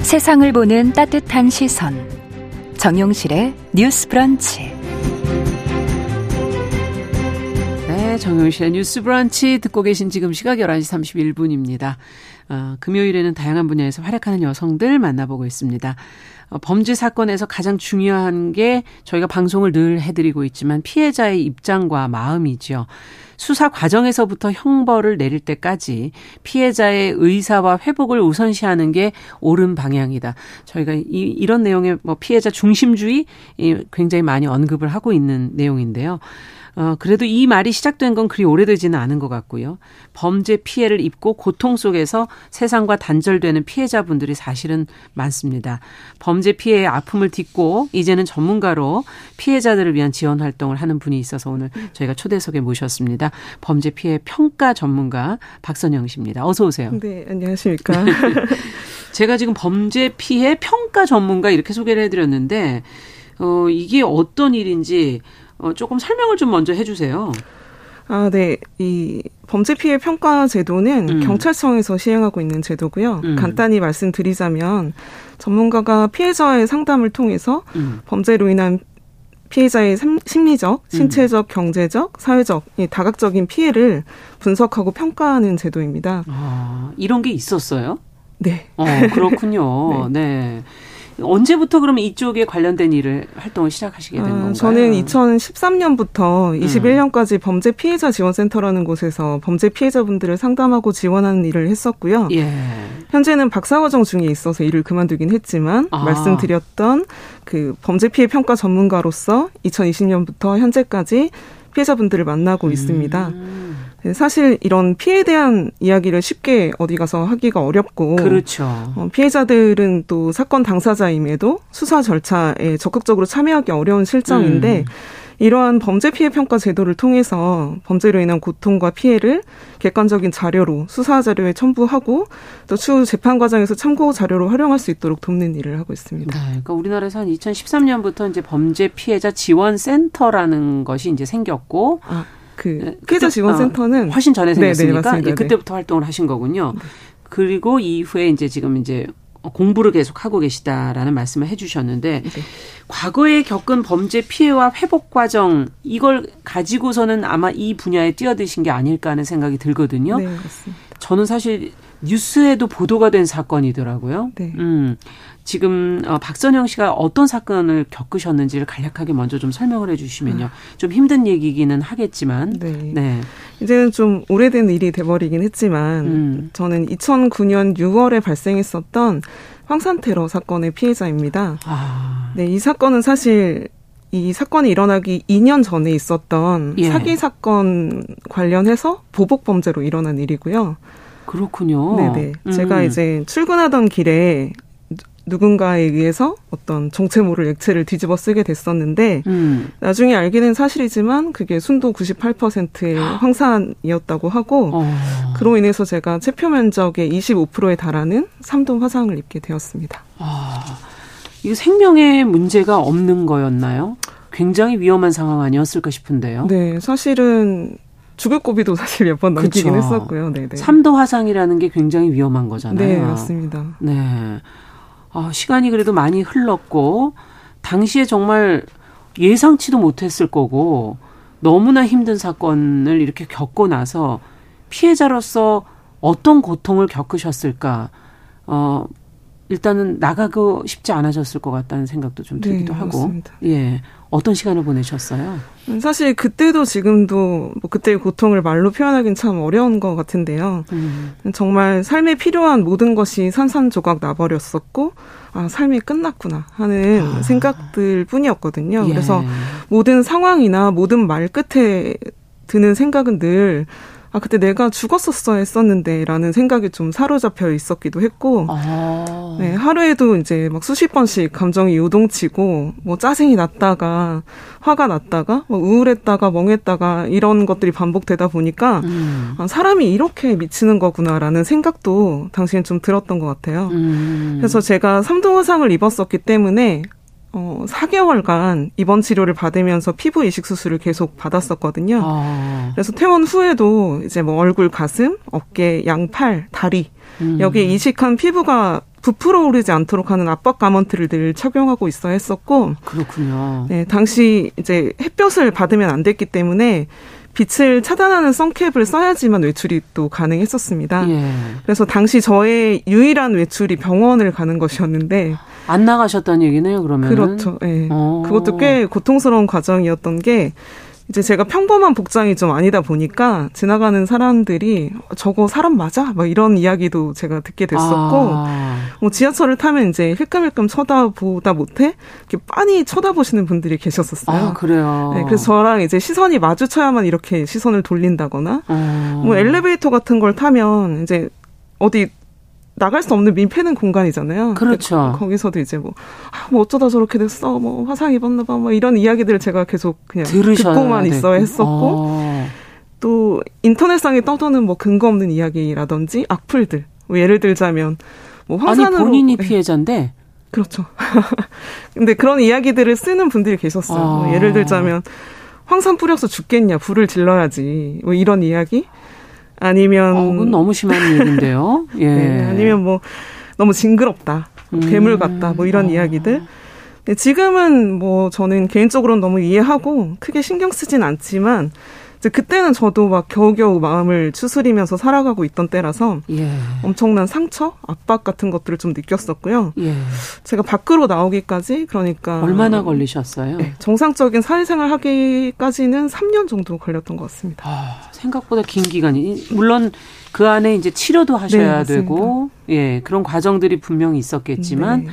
세상을 보는 따뜻한 시선, 정용실의 뉴스 브런치. 네, 정용실의 뉴스 브런치 듣고 계신 지금 시각 11시 31분입니다. 금요일에는 다양한 분야에서 활약하는 여성들 만나보고 있습니다. 범죄 사건에서 가장 중요한 게 저희가 방송을 늘 해드리고 있지만 피해자의 입장과 마음이죠. 수사 과정에서부터 형벌을 내릴 때까지 피해자의 의사와 회복을 우선시하는 게 옳은 방향이다. 저희가 이런 내용의 피해자 중심주의 굉장히 많이 언급을 하고 있는 내용인데요. 그래도 이 말이 시작된 건 그리 오래되지는 않은 것 같고요. 범죄 피해를 입고 고통 속에서 세상과 단절되는 피해자분들이 사실은 많습니다. 범죄 피해의 아픔을 딛고 이제는 전문가로 피해자들을 위한 지원 활동을 하는 분이 있어서 오늘 저희가 초대석에 모셨습니다. 범죄 피해 평가 전문가 박선영 씨입니다. 어서 오세요. 네, 안녕하십니까. 제가 지금 범죄 피해 평가 전문가 이렇게 소개를 해드렸는데 이게 어떤 일인지 조금 설명을 좀 먼저 해주세요. 아, 네. 이 범죄 피해 평가 제도는 경찰청에서 시행하고 있는 제도고요. 간단히 말씀드리자면 전문가가 피해자의 상담을 통해서 범죄로 인한 피해자의 심리적, 신체적, 경제적, 사회적, 다각적인 피해를 분석하고 평가하는 제도입니다. 아, 이런 게 있었어요? 네. 그렇군요. 네. 언제부터 그러면 이쪽에 관련된 일을 활동을 시작하시게 된 건가요? 저는 2013년부터 21년까지 범죄 피해자 지원센터라는 곳에서 범죄 피해자분들을 상담하고 지원하는 일을 했었고요. 예. 현재는 박사과정 중에 있어서 일을 그만두긴 했지만 말씀드렸던 그 범죄 피해 평가 전문가로서 2020년부터 현재까지 피해자분들을 만나고 있습니다. 사실 이런 피해에 대한 이야기를 쉽게 어디 가서 하기가 어렵고, 그렇죠. 피해자들은 또 사건 당사자임에도 수사 절차에 적극적으로 참여하기 어려운 실정인데 이러한 범죄 피해 평가 제도를 통해서 범죄로 인한 고통과 피해를 객관적인 자료로 수사 자료에 첨부하고 또 추후 재판 과정에서 참고 자료로 활용할 수 있도록 돕는 일을 하고 있습니다. 네, 그러니까 우리나라에서 한 2013년부터 이제 범죄 피해자 지원 센터라는 것이 이제 생겼고. 그 피해자 지원 센터는 훨씬 전에 생겼으니까 예, 그때부터 활동을 하신 거군요. 그리고 이후에 이제 지금 이제 공부를 계속 하고 계시다라는 말씀을 해주셨는데 과거에 겪은 범죄 피해와 회복 과정 이걸 가지고서는 아마 이 분야에 뛰어드신 게 아닐까 하는 생각이 들거든요. 네, 맞습니다. 저는 사실 뉴스에도 보도가 된 사건이더라고요. 네. 지금 박선영 씨가 어떤 사건을 겪으셨는지를 간략하게 먼저 좀 설명을 해 주시면요. 좀 힘든 얘기기는 하겠지만. 네. 이제는 좀 오래된 일이 돼버리긴 했지만 저는 2009년 6월에 발생했었던 황산 테러 사건의 피해자입니다. 네, 이 사건은 사실 이 사건이 일어나기 2년 전에 있었던 사기 사건 관련해서 보복 범죄로 일어난 일이고요. 그렇군요. 네네. 제가 이제 출근하던 길에 누군가에 의해서 어떤 정체 모를 액체를 뒤집어 쓰게 됐었는데 나중에 알게 된 사실이지만 그게 순도 98%의 황산이었다고 하고 그로 인해서 제가 체표 면적의 25%에 달하는 3도 화상을 입게 되었습니다. 이게 생명의 문제가 없는 거였나요? 굉장히 위험한 상황 아니었을까 싶은데요. 네. 사실은 죽을 고비도 사실 몇 번 넘기긴 했었고요. 네네. 3도 화상이라는 게 굉장히 위험한 거잖아요. 네, 맞습니다. 네. 시간이 그래도 많이 흘렀고 당시에 정말 예상치도 못했을 거고 너무나 힘든 사건을 이렇게 겪고 나서 피해자로서 어떤 고통을 겪으셨을까 일단은 나가고 싶지 않아졌을 것 같다는 생각도 좀 들기도 하고. 그렇습니다. 예. 어떤 시간을 보내셨어요? 사실 그때도 지금도 뭐 그때의 고통을 말로 표현하기는 참 어려운 것 같은데요. 정말 삶에 필요한 모든 것이 산산조각 나버렸었고 아 삶이 끝났구나 하는 생각들 뿐이었거든요. 예. 그래서 모든 상황이나 모든 말 끝에 드는 생각은 늘 아, 그때 내가 죽었었어 했었는데 라는 생각이 좀 사로잡혀 있었기도 했고, 아. 네, 하루에도 이제 막 수십 번씩 감정이 요동치고, 뭐 짜증이 났다가, 화가 났다가, 뭐 우울했다가, 멍했다가, 이런 것들이 반복되다 보니까, 아, 사람이 이렇게 미치는 거구나라는 생각도 당시엔 좀 들었던 것 같아요. 그래서 제가 삼등화상을 입었었기 때문에, 4개월간 입원 치료를 받으면서 피부 이식 수술을 계속 받았었거든요. 아. 그래서 퇴원 후에도 이제 뭐 얼굴, 가슴, 어깨, 양팔, 다리, 여기에 이식한 피부가 부풀어 오르지 않도록 하는 압박 가먼트를 늘 착용하고 있어야 했었고. 그렇군요. 네, 당시 이제 햇볕을 받으면 안 됐기 때문에 빛을 차단하는 선캡을 써야지만 외출이 또 가능했었습니다. 예. 그래서 당시 저의 유일한 외출이 병원을 가는 것이었는데. 안 나가셨다는 얘기네요, 그러면. 그렇죠. 예. 그것도 꽤 고통스러운 과정이었던 게 이제 제가 평범한 복장이 좀 아니다 보니까 지나가는 사람들이 저거 사람 맞아? 막 이런 이야기도 제가 듣게 됐었고 아. 뭐 지하철을 타면 이제 힐끔힐끔 쳐다보다 못해 이렇게 빤히 쳐다보시는 분들이 계셨었어요. 아, 그래요. 네, 그래서 저랑 이제 시선이 마주쳐야만 이렇게 시선을 돌린다거나 뭐 엘리베이터 같은 걸 타면 이제 어디 나갈 수 없는 민폐는 공간이잖아요. 그렇죠. 거기서도 이제 뭐 어쩌다 저렇게 됐어, 뭐 화상 입었나 봐, 뭐 이런 이야기들을 제가 계속 그냥 듣고만 있어야 했었고 또 인터넷상에 떠도는 뭐 근거 없는 이야기라든지 악플들, 뭐 예를 들자면 뭐 황산으로 아니 본인이 피해자인데. 그렇죠. 근데 그런 이야기들을 쓰는 분들이 계셨어요. 뭐 예를 들자면 황산 뿌려서 죽겠냐, 불을 질러야지, 뭐 이런 이야기. 아니면 그건 너무 심한 얘기인데요. 예. 네, 아니면 뭐 너무 징그럽다, 괴물 같다, 뭐 이런 이야기들. 근데 지금은 뭐 저는 개인적으로는 너무 이해하고 크게 신경 쓰진 않지만 이제 그때는 저도 막 겨우겨우 마음을 추스리면서 살아가고 있던 때라서 예. 엄청난 상처, 압박 같은 것들을 좀 느꼈었고요. 예. 제가 밖으로 나오기까지 그러니까 얼마나 걸리셨어요? 네, 정상적인 사회생활 하기까지는 3년 정도 걸렸던 것 같습니다. 아, 생각보다 긴 기간이 물론 그 안에 이제 치료도 하셔야 네, 되고 예 그런 과정들이 분명히 있었겠지만 네.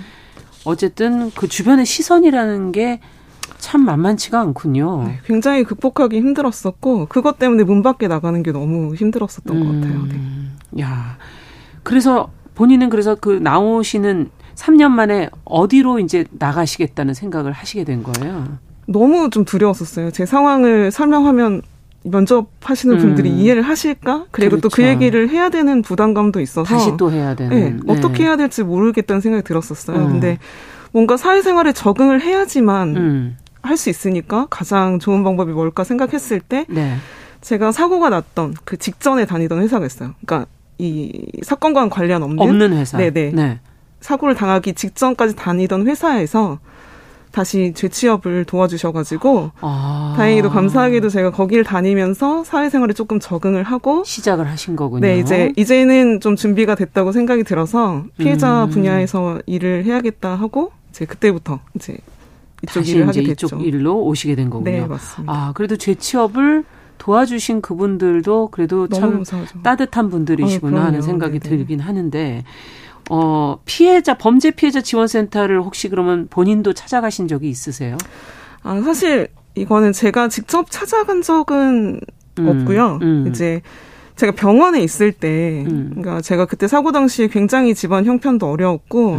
어쨌든 그 주변의 시선이라는 게 참 만만치가 않군요. 네, 굉장히 극복하기 힘들었었고 그것 때문에 문 밖에 나가는 게 너무 힘들었었던 것 같아요. 네. 야, 그래서 본인은 그래서 그 나오시는 3년 만에 어디로 이제 나가시겠다는 생각을 하시게 된 거예요? 너무 좀 두려웠었어요. 제 상황을 설명하면 면접하시는 분들이 이해를 하실까? 그리고 그렇죠. 또 그 얘기를 해야 되는 부담감도 있어서 다시 또 해야 되는. 네, 네. 어떻게 해야 될지 모르겠다는 생각이 들었었어요. 근데 뭔가 사회생활에 적응을 해야지만 할 수 있으니까 가장 좋은 방법이 뭘까 생각했을 때 네. 제가 사고가 났던 그 직전에 다니던 회사가 있어요. 그러니까 이 사건과 관련 없는 회사. 네네. 네. 사고를 당하기 직전까지 다니던 회사에서 다시 재취업을 도와주셔가지고 다행히도 감사하게도 제가 거기를 다니면서 사회생활에 조금 적응을 하고 시작을 하신 거군요. 네, 이제는 좀 준비가 됐다고 생각이 들어서 피해자 분야에서 일을 해야겠다 하고 이제 그때부터 이제 이쪽 일을 하게 됐죠. 이쪽 일로 오시게 된 거군요. 네, 맞습니다. 아, 그래도 재취업을 도와주신 그분들도 그래도 참 무서워져. 따뜻한 분들이시구나 하는 생각이 네네. 들긴 하는데. 범죄 피해자 지원센터를 혹시 그러면 본인도 찾아가신 적이 있으세요? 아, 사실 이거는 제가 직접 찾아간 적은 없고요. 이제 제가 병원에 있을 때, 그러니까 제가 그때 사고 당시에 굉장히 집안 형편도 어려웠고,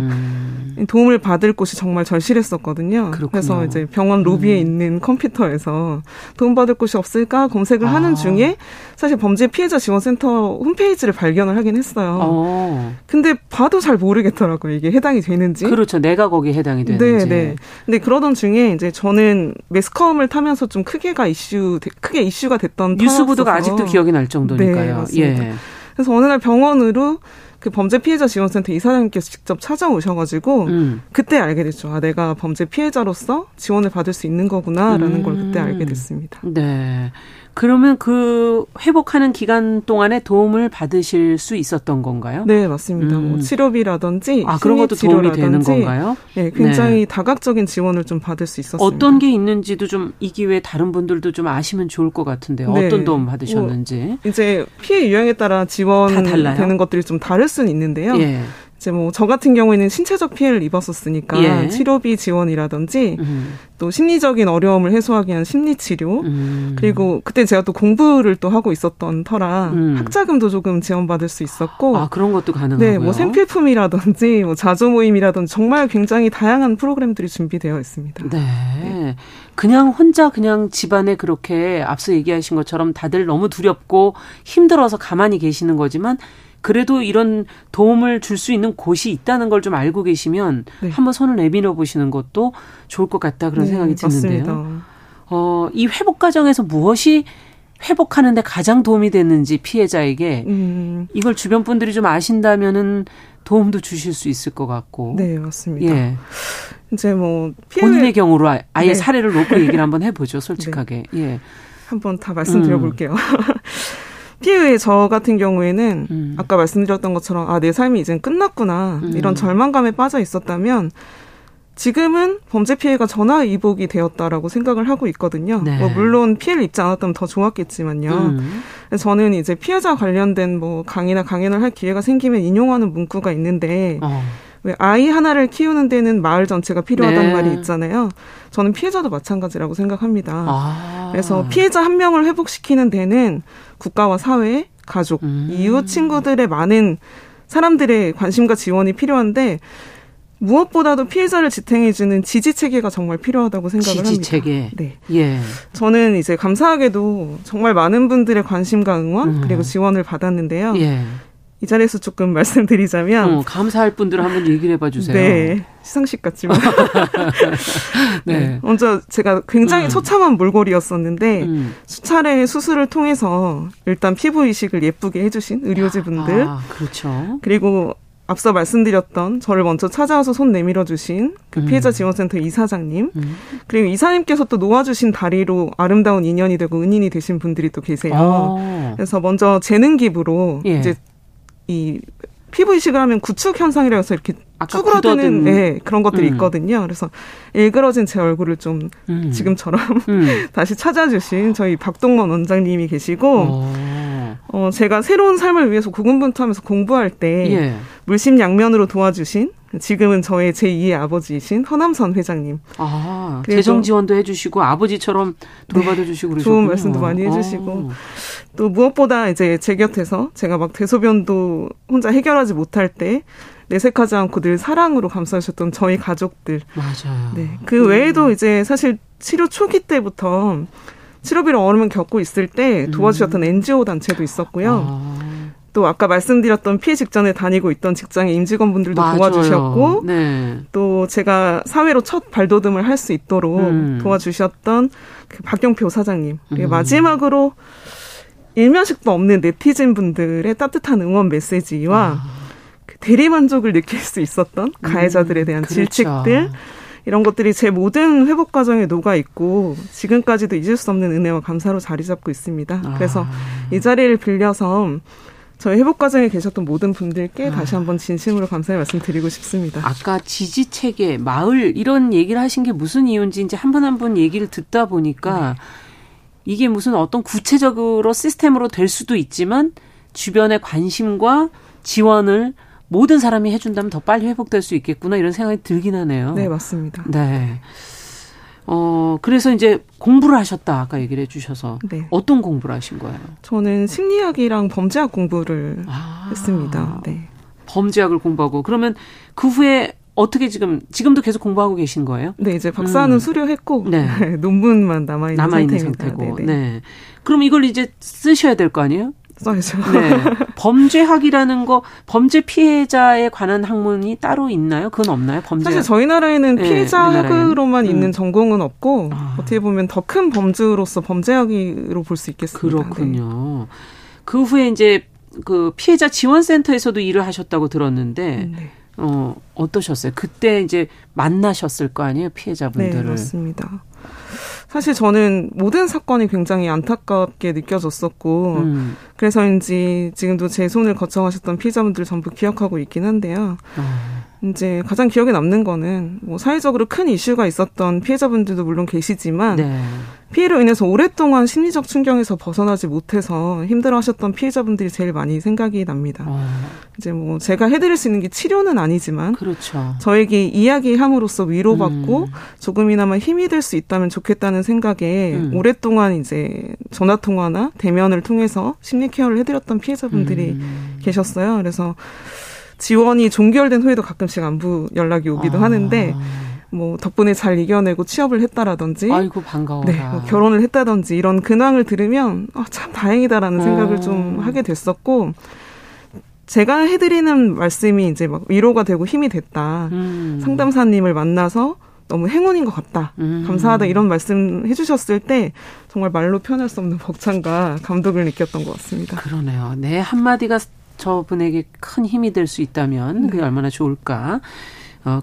도움을 받을 곳이 정말 절실했었거든요. 그렇군요. 그래서 이제 병원 로비에 있는 컴퓨터에서 도움받을 곳이 없을까 검색을 하는 중에 사실 범죄 피해자 지원센터 홈페이지를 발견을 하긴 했어요. 근데 봐도 잘 모르겠더라고요. 이게 해당이 되는지. 그렇죠. 내가 거기에 해당이 되는지. 네. 근데 그러던 중에 이제 저는 매스컴을 타면서 좀 크게 이슈가 됐던 뉴스보도가 아직도 기억이 날 정도니까요. 네, 맞습니다. 예. 그래서 어느 날 병원으로 그 범죄 피해자 지원센터 이사장님께서 직접 찾아오셔가지고 그때 알게 됐죠. 아, 내가 범죄 피해자로서 지원을 받을 수 있는 거구나라는 걸 그때 알게 됐습니다. 네. 그러면 그 회복하는 기간 동안에 도움을 받으실 수 있었던 건가요? 네, 맞습니다. 뭐 치료비라든지 그런 것도 도움이 되는 건가요? 네, 굉장히 다각적인 지원을 좀 받을 수 있었습니다. 어떤 게 있는지도 좀 이 기회에 다른 분들도 좀 아시면 좋을 것 같은데요. 네. 어떤 도움 받으셨는지. 이제 피해 유형에 따라 지원되는 것들이 좀 다를 수는 있는데요. 예. 이제 뭐 저 같은 경우에는 신체적 피해를 입었었으니까 치료비 지원이라든지 또 심리적인 어려움을 해소하기 위한 심리치료 그리고 그때 제가 또 공부를 또 하고 있었던 터라 학자금도 조금 지원받을 수 있었고 그런 것도 가능하고요. 네, 뭐 생필품이라든지 뭐 자조모임이라든지 정말 굉장히 다양한 프로그램들이 준비되어 있습니다. 네. 네. 그냥 혼자 그냥 집안에 그렇게 앞서 얘기하신 것처럼 다들 너무 두렵고 힘들어서 가만히 계시는 거지만 그래도 이런 도움을 줄 수 있는 곳이 있다는 걸 좀 알고 계시면 한번 손을 내밀어 보시는 것도 좋을 것 같다 그런 생각이 드는데요. 맞습니다. 이 회복 과정에서 무엇이 회복하는 데 가장 도움이 됐는지 피해자에게 이걸 주변 분들이 좀 아신다면은 도움도 주실 수 있을 것 같고. 네, 맞습니다. 예. 이제 뭐 본인의 경우로 아예 사례를 놓고 얘기를 한번 해보죠, 솔직하게. 네. 예. 한번 다 말씀드려볼게요. 피해의 저 같은 경우에는 아까 말씀드렸던 것처럼 내 삶이 이젠 끝났구나 이런 절망감에 빠져 있었다면 지금은 범죄 피해가 전화위복이 되었다라고 생각을 하고 있거든요. 네. 뭐 물론 피해를 입지 않았다면 더 좋았겠지만요. 저는 이제 피해자 관련된 뭐 강의나 강연을 할 기회가 생기면 인용하는 문구가 있는데 왜 아이 하나를 키우는 데는 마을 전체가 필요하다는 말이 있잖아요. 저는 피해자도 마찬가지라고 생각합니다. 그래서 피해자 한 명을 회복시키는 데는 국가와 사회, 가족, 이웃, 친구들의 많은 사람들의 관심과 지원이 필요한데 무엇보다도 피해자를 지탱해주는 지지체계가 정말 필요하다고 생각을 합니다. 네. 예. 저는 이제 감사하게도 정말 많은 분들의 관심과 응원 그리고 지원을 받았는데요. 예. 이 자리에서 조금 말씀드리자면 감사할 분들 한번 얘기를 해봐 주세요. 네. 시상식 같지만 먼저 제가 굉장히 처참한 몰골이었었는데 수차례 수술을 통해서 일단 피부 이식을 예쁘게 해주신 의료진분들 그렇죠. 그리고 앞서 말씀드렸던 저를 먼저 찾아와서 손 내밀어 주신 그 피해자 지원센터 이사장님 그리고 이사님께서 또 놓아주신 다리로 아름다운 인연이 되고 은인이 되신 분들이 또 계세요. 그래서 먼저 재능 기부로 이제 이 피부 이식을 하면 구축 현상이라고 해서 이렇게 쭈그러드는 그런 것들이 있거든요. 그래서 일그러진 제 얼굴을 좀 지금처럼 다시 찾아주신 저희 박동원 원장님이 계시고 제가 새로운 삶을 위해서 고군분투하면서 공부할 때 물심양면으로 도와주신 지금은 저의 제2의 아버지이신 허남선 회장님. 재정 지원도 해주시고 아버지처럼 돌봐주시고 그러셨군요. 좋은 말씀도 많이 해주시고 또 무엇보다 이제 제 곁에서 제가 막 대소변도 혼자 해결하지 못할 때 내색하지 않고 늘 사랑으로 감싸주셨던 저희 가족들. 맞아요. 네, 그 외에도 이제 사실 치료 초기 때부터 치료비를 어려움을 겪고 있을 때 도와주셨던 NGO 단체도 있었고요. 또 아까 말씀드렸던 피해 직전에 다니고 있던 직장의 임직원분들도 도와주셨고 또 제가 사회로 첫 발돋움을 할 수 있도록 도와주셨던 그 박용표 사장님. 그리고 마지막으로 일면식도 없는 네티즌분들의 따뜻한 응원 메시지와 그 대리만족을 느낄 수 있었던 가해자들에 대한 질책들. 이런 것들이 제 모든 회복 과정에 녹아있고 지금까지도 잊을 수 없는 은혜와 감사로 자리 잡고 있습니다. 그래서 이 자리를 빌려서 저희 회복 과정에 계셨던 모든 분들께 다시 한번 진심으로 감사의 말씀 드리고 싶습니다. 아까 지지체계, 마을 이런 얘기를 하신 게 무슨 이유인지 이제 한 분 한 분 얘기를 듣다 보니까 이게 무슨 어떤 구체적으로 시스템으로 될 수도 있지만 주변의 관심과 지원을 모든 사람이 해준다면 더 빨리 회복될 수 있겠구나 이런 생각이 들긴 하네요. 네, 맞습니다. 네. 그래서 이제 공부를 하셨다. 아까 얘기를 해주셔서. 네. 어떤 공부를 하신 거예요? 저는 심리학이랑 범죄학 공부를 했습니다. 네. 범죄학을 공부하고. 그러면 그 후에 어떻게 지금도 계속 공부하고 계신 거예요? 네, 이제 박사는 수료했고, 논문만 남아있는 상태고. 네. 그럼 이걸 이제 쓰셔야 될 거 아니에요? 써야죠. 네. 범죄학이라는 거, 범죄 피해자에 관한 학문이 따로 있나요? 그건 없나요? 사실 저희 나라에는 피해자학으로만 있는 전공은 없고 어떻게 보면 더 큰 범주로서 범죄학으로 볼 수 있겠습니다. 그렇군요. 네. 그 후에 이제 그 피해자 지원센터에서도 일을 하셨다고 들었는데 어떠셨어요? 그때 이제 만나셨을 거 아니에요? 피해자분들을. 네, 맞습니다. 사실 저는 모든 사건이 굉장히 안타깝게 느껴졌었고 그래서인지 지금도 제 손을 거쳐가셨던 피해자분들 전부 기억하고 있긴 한데요. 이제 가장 기억에 남는 거는 뭐 사회적으로 큰 이슈가 있었던 피해자분들도 물론 계시지만 네. 피해로 인해서 오랫동안 심리적 충격에서 벗어나지 못해서 힘들어하셨던 피해자분들이 제일 많이 생각이 납니다. 이제 뭐 제가 해드릴 수 있는 게 치료는 아니지만 그렇죠. 저에게 이야기함으로써 위로받고 조금이나마 힘이 될 수 있다면 좋겠다는 생각에 오랫동안 이제 전화 통화나 대면을 통해서 심리 케어를 해드렸던 피해자분들이 계셨어요. 그래서 지원이 종결된 후에도 가끔씩 안부 연락이 오기도 하는데. 뭐 덕분에 잘 이겨내고 취업을 했다라든지, 아이고 반가워라. 네, 뭐 결혼을 했다든지 이런 근황을 들으면 참 다행이다라는 생각을 좀 하게 됐었고, 제가 해드리는 말씀이 이제 막 위로가 되고 힘이 됐다, 상담사님을 만나서 너무 행운인 것 같다, 감사하다 이런 말씀 해주셨을 때 정말 말로 표현할 수 없는 벅찬과 감동을 느꼈던 것 같습니다. 그러네요. 네, 한마디가 저분에게 큰 힘이 될 수 있다면 그게 얼마나 좋을까.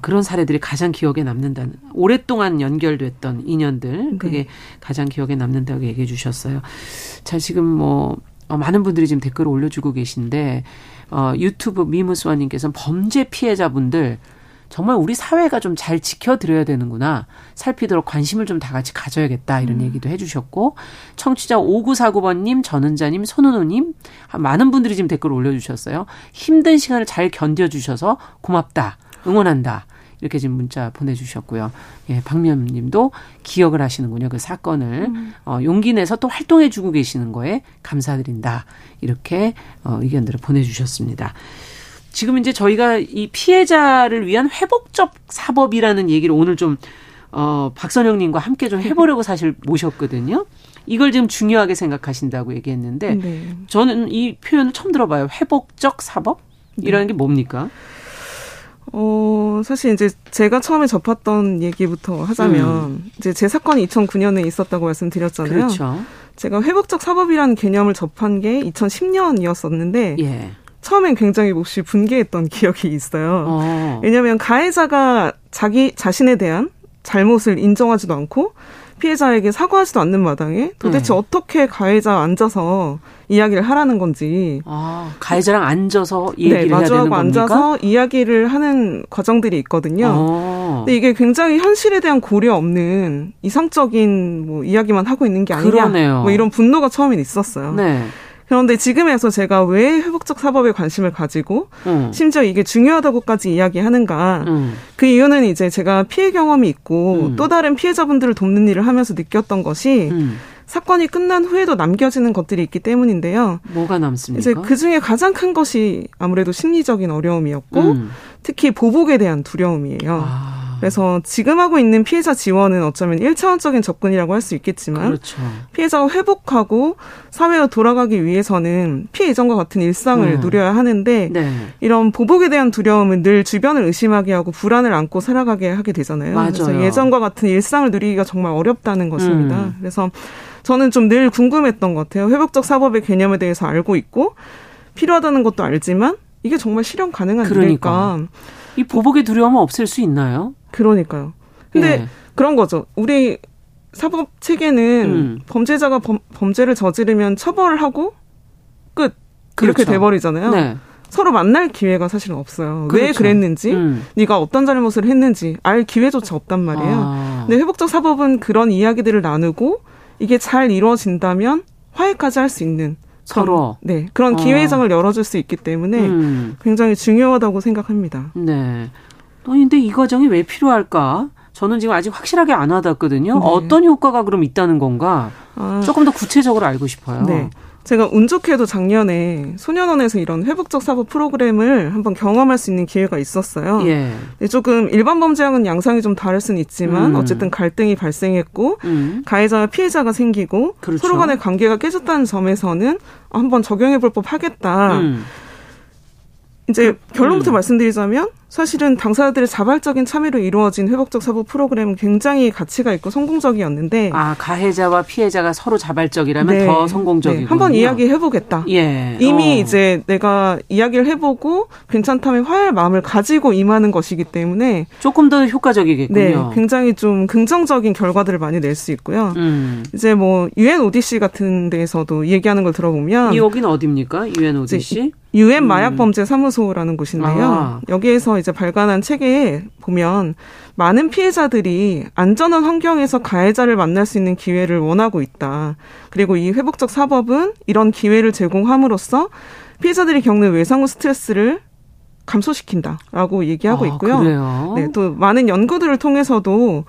그런 사례들이 가장 기억에 남는다는, 오랫동안 연결됐던 인연들, 그게 네. 가장 기억에 남는다고 얘기해 주셨어요. 자, 지금 뭐 많은 분들이 지금 댓글을 올려주고 계신데 유튜브 미무수아님께서는 범죄 피해자분들 정말 우리 사회가 좀 잘 지켜드려야 되는구나, 살피도록 관심을 좀 다 같이 가져야겠다 이런 얘기도 해주셨고, 청취자 5949번님, 전은자님, 손은호님, 많은 분들이 지금 댓글 올려주셨어요. 힘든 시간을 잘 견뎌주셔서 고맙다, 응원한다, 이렇게 지금 문자 보내주셨고요. 예, 박미연님도 기억을 하시는군요, 그 사건을. 용기 내서 또 활동해주고 계시는 거에 감사드린다, 이렇게 의견들을 보내주셨습니다. 지금 이제 저희가 이 피해자를 위한 회복적 사법이라는 얘기를 오늘 좀 박선영님과 함께 좀 해보려고 사실 모셨거든요. 이걸 지금 중요하게 생각하신다고 얘기했는데 네. 저는 이 표현을 처음 들어봐요. 회복적 사법이라는 네. 게 뭡니까? 사실 이제 제가 처음에 접했던 얘기부터 하자면, 이제 제 사건이 2009년에 있었다고 말씀드렸잖아요. 그렇죠. 제가 회복적 사법이라는 개념을 접한 게 2010년이었었는데, 예. 처음엔 굉장히 몹시 분개했던 기억이 있어요. 왜냐면 가해자가 자기 자신에 대한 잘못을 인정하지도 않고, 피해자에게 사과하지도 않는 마당에 도대체 어떻게 가해자 앉아서 이야기를 하라는 건지. 가해자랑 앉아서 얘기를 해야 되는 겁니까? 마주하고 앉아서 이야기를 하는 과정들이 있거든요. 근데 이게 굉장히 현실에 대한 고려 없는 이상적인 뭐 이야기만 하고 있는 게 아니냐. 그러네요. 뭐 이런 분노가 처음엔 있었어요. 네. 그런데 지금에서 제가 왜 회복적 사법에 관심을 가지고 심지어 이게 중요하다고까지 이야기하는가. 그 이유는 이제 제가 피해 경험이 있고 또 다른 피해자분들을 돕는 일을 하면서 느꼈던 것이 사건이 끝난 후에도 남겨지는 것들이 있기 때문인데요. 뭐가 남습니까? 이제 그중에 가장 큰 것이 아무래도 심리적인 어려움이었고 특히 보복에 대한 두려움이에요. 그래서 지금 하고 있는 피해자 지원은 어쩌면 1차원적인 접근이라고 할 수 있겠지만 그렇죠. 피해자가 회복하고 사회로 돌아가기 위해서는 피해 이전과 같은 일상을 누려야 하는데 네. 이런 보복에 대한 두려움은 늘 주변을 의심하게 하고 불안을 안고 살아가게 하게 되잖아요. 맞아요. 그래서 예전과 같은 일상을 누리기가 정말 어렵다는 것입니다. 그래서 저는 좀 늘 궁금했던 것 같아요. 회복적 사법의 개념에 대해서 알고 있고 필요하다는 것도 알지만 이게 정말 실현 가능한 일일까. 이 보복의 두려움은 없앨 수 있나요? 그러니까요. 근데 네. 그런 거죠. 우리 사법 체계는 범죄자가 범죄를 저지르면 처벌을 하고 끝. 그렇죠. 이렇게 돼버리잖아요. 네. 서로 만날 기회가 사실 없어요. 그렇죠. 왜 그랬는지, 네가 어떤 잘못을 했는지 알 기회조차 없단 말이에요. 근데 회복적 사법은 그런 이야기들을 나누고 이게 잘 이루어진다면 화해까지 할 수 있는 서로. 네. 그런 기회장을 열어줄 수 있기 때문에 굉장히 중요하다고 생각합니다. 네. 그런데 이 과정이 왜 필요할까? 저는 지금 아직 확실하게 안 와닿거든요. 네. 어떤 효과가 그럼 있다는 건가? 조금 더 구체적으로 알고 싶어요. 네. 제가 운 좋게도 작년에 소년원에서 이런 회복적 사법 프로그램을 한번 경험할 수 있는 기회가 있었어요. 예. 조금 일반 범죄와는 양상이 좀 다를 수는 있지만 어쨌든 갈등이 발생했고 가해자와 피해자가 생기고 그렇죠. 서로 간의 관계가 깨졌다는 점에서는 한번 적용해볼 법하겠다. 이제 결론부터 말씀드리자면 사실은 당사자들의 자발적인 참여로 이루어진 회복적 사고 프로그램은 굉장히 가치가 있고 성공적이었는데. 아, 가해자와 피해자가 서로 자발적이라면 네. 더 성공적이군요. 네. 한번 이야기해보겠다. 예. 이미 이제 내가 이야기를 해보고 괜찮다면 화해할 마음을 가지고 임하는 것이기 때문에. 조금 더 효과적이겠군요. 네. 굉장히 좀 긍정적인 결과들을 많이 낼 수 있고요. 이제 뭐 UNODC 같은 데에서도 얘기하는 걸 들어보면. 여기는 어디입니까? UNODC? UN 마약범죄사무소라는 곳인데요. 아. 여기에서 이제 발간한 책에 보면 많은 피해자들이 안전한 환경에서 가해자를 만날 수 있는 기회를 원하고 있다. 그리고 이 회복적 사법은 이런 기회를 제공함으로써 피해자들이 겪는 외상 후 스트레스를 감소시킨다라고 얘기하고 있고요. 그래요? 네, 또 많은 연구들을 통해서도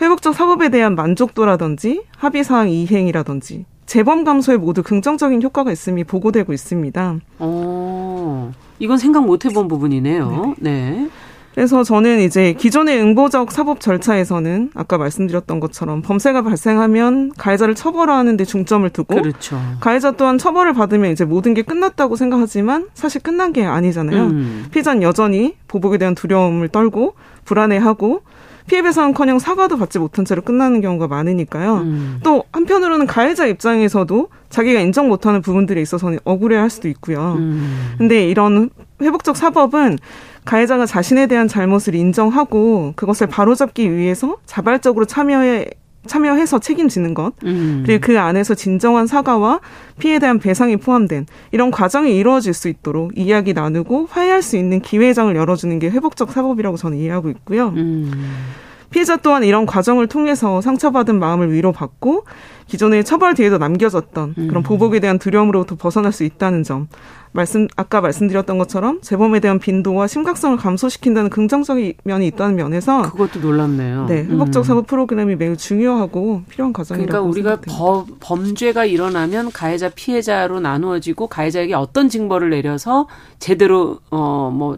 회복적 사법에 대한 만족도라든지 합의사항 이행이라든지 재범 감소에 모두 긍정적인 효과가 있음이 보고되고 있습니다. 오, 이건 생각 못 해본 부분이네요. 네네. 네. 그래서 저는 이제 기존의 응보적 사법 절차에서는 아까 말씀드렸던 것처럼 범죄가 발생하면 가해자를 처벌하는 데 중점을 두고 그렇죠. 가해자 또한 처벌을 받으면 이제 모든 게 끝났다고 생각하지만 사실 끝난 게 아니잖아요. 피해자는 여전히 보복에 대한 두려움을 떨고 불안해하고 피해배상커녕 사과도 받지 못한 채로 끝나는 경우가 많으니까요. 또 한편으로는 가해자 입장에서도 자기가 인정 못하는 부분들에 있어서는 억울해할 수도 있고요. 근데 이런 회복적 사법은 가해자가 자신에 대한 잘못을 인정하고 그것을 바로잡기 위해서 자발적으로 참여해서 책임지는 것 그리고 그 안에서 진정한 사과와 피해에 대한 배상이 포함된 이런 과정이 이루어질 수 있도록 이야기 나누고 화해할 수 있는 기회장을 열어주는 게 회복적 사법이라고 저는 이해하고 있고요. 피해자 또한 이런 과정을 통해서 상처받은 마음을 위로받고 기존의 처벌 뒤에도 남겨졌던 그런 보복에 대한 두려움으로부터 벗어날 수 있다는 점 아까 말씀드렸던 것처럼 재범에 대한 빈도와 심각성을 감소시킨다는 긍정적인 면이 있다는 면에서 그것도 놀랍네요. 네, 회복적 사법 프로그램이 매우 중요하고 필요한 과정이라고 생각합니다. 그러니까 우리가 범죄가 일어나면 가해자 피해자로 나누어지고 가해자에게 어떤 징벌을 내려서 제대로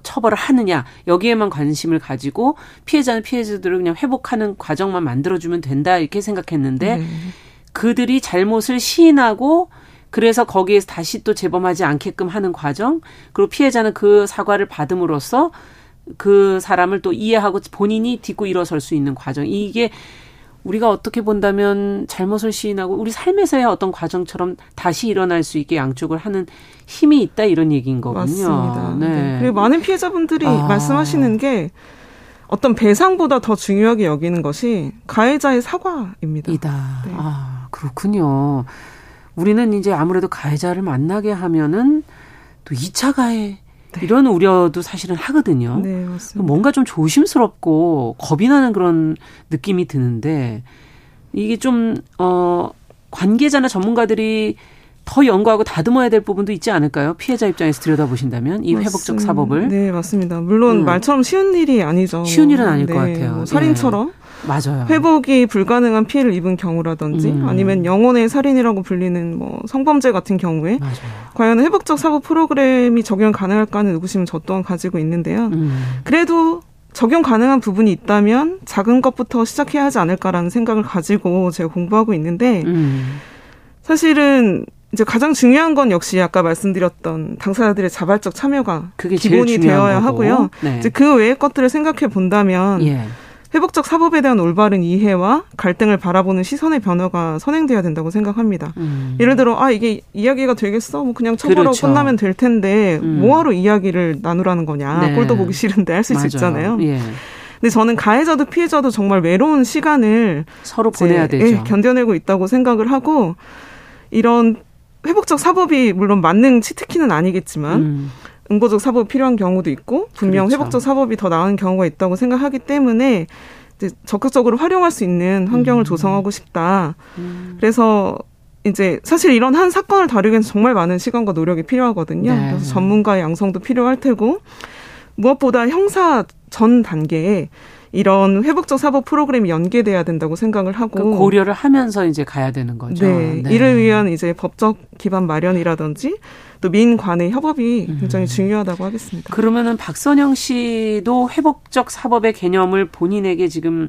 처벌을 하느냐 여기에만 관심을 가지고 피해자는 피해자들을 그냥 회복하는 과정만 만들어주면 된다 이렇게 생각했는데 네. 그들이 잘못을 시인하고 그래서 거기에서 다시 또 재범하지 않게끔 하는 과정 그리고 피해자는 그 사과를 받음으로써 그 사람을 또 이해하고 본인이 딛고 일어설 수 있는 과정 이게 우리가 어떻게 본다면 잘못을 시인하고 우리 삶에서의 어떤 과정처럼 다시 일어날 수 있게 양쪽을 하는 힘이 있다 이런 얘기인 거군요. 맞습니다. 네. 네. 그리고 많은 피해자분들이 말씀하시는 게 어떤 배상보다 더 중요하게 여기는 것이 가해자의 사과입니다. 네. 아, 그렇군요. 우리는 이제 아무래도 가해자를 만나게 하면은 또 2차 가해 네. 이런 우려도 사실은 하거든요. 네, 맞습니다. 뭔가 좀 조심스럽고 겁이 나는 그런 느낌이 드는데 이게 좀 관계자나 전문가들이 더 연구하고 다듬어야 될 부분도 있지 않을까요? 피해자 입장에서 들여다보신다면 이 회복적 사법을. 네, 맞습니다. 물론 말처럼 쉬운 일이 아니죠. 쉬운 일은 아닐 네, 것 같아요. 살인처럼. 네. 맞아요. 회복이 불가능한 피해를 입은 경우라든지 아니면 영혼의 살인이라고 불리는 성범죄 같은 경우에 맞아요. 과연 회복적 사법 프로그램이 적용 가능할까 하는 의구심은 저 또한 가지고 있는데요. 그래도 적용 가능한 부분이 있다면 작은 것부터 시작해야 하지 않을까라는 생각을 가지고 제가 공부하고 있는데 사실은 이제 가장 중요한 건 역시 아까 말씀드렸던 당사자들의 자발적 참여가 그게 기본이 되어야 거고. 하고요. 네. 이제 그 외의 것들을 생각해 본다면 예. 회복적 사법에 대한 올바른 이해와 갈등을 바라보는 시선의 변화가 선행돼야 된다고 생각합니다. 예를 들어 이게 이야기가 되겠어? 그냥 처벌하고 그렇죠. 끝나면 될 텐데 뭐하러 이야기를 나누라는 거냐. 네. 꼴도 보기 싫은데 할 수 있잖아요. 예. 근데 저는 가해자도 피해자도 정말 외로운 시간을 서로 보내야 되죠. 예, 견뎌내고 있다고 생각을 하고 이런 회복적 사법이 물론 만능 치트키는 아니겠지만 응보적 사법이 필요한 경우도 있고 분명 그렇죠. 회복적 사법이 더 나은 경우가 있다고 생각하기 때문에 이제 적극적으로 활용할 수 있는 환경을 조성하고 싶다. 그래서 이제 사실 이런 한 사건을 다루기에는 정말 많은 시간과 노력이 필요하거든요. 네. 그래서 전문가의 양성도 필요할 테고 무엇보다 형사 전 단계에 이런 회복적 사법 프로그램이 연계돼야 된다고 생각을 하고 고려를 하면서 이제 가야 되는 거죠. 네, 네. 이를 위한 이제 법적 기반 마련이라든지 또 민관의 협업이 굉장히 중요하다고 하겠습니다. 그러면은 박선영 씨도 회복적 사법의 개념을 본인에게 지금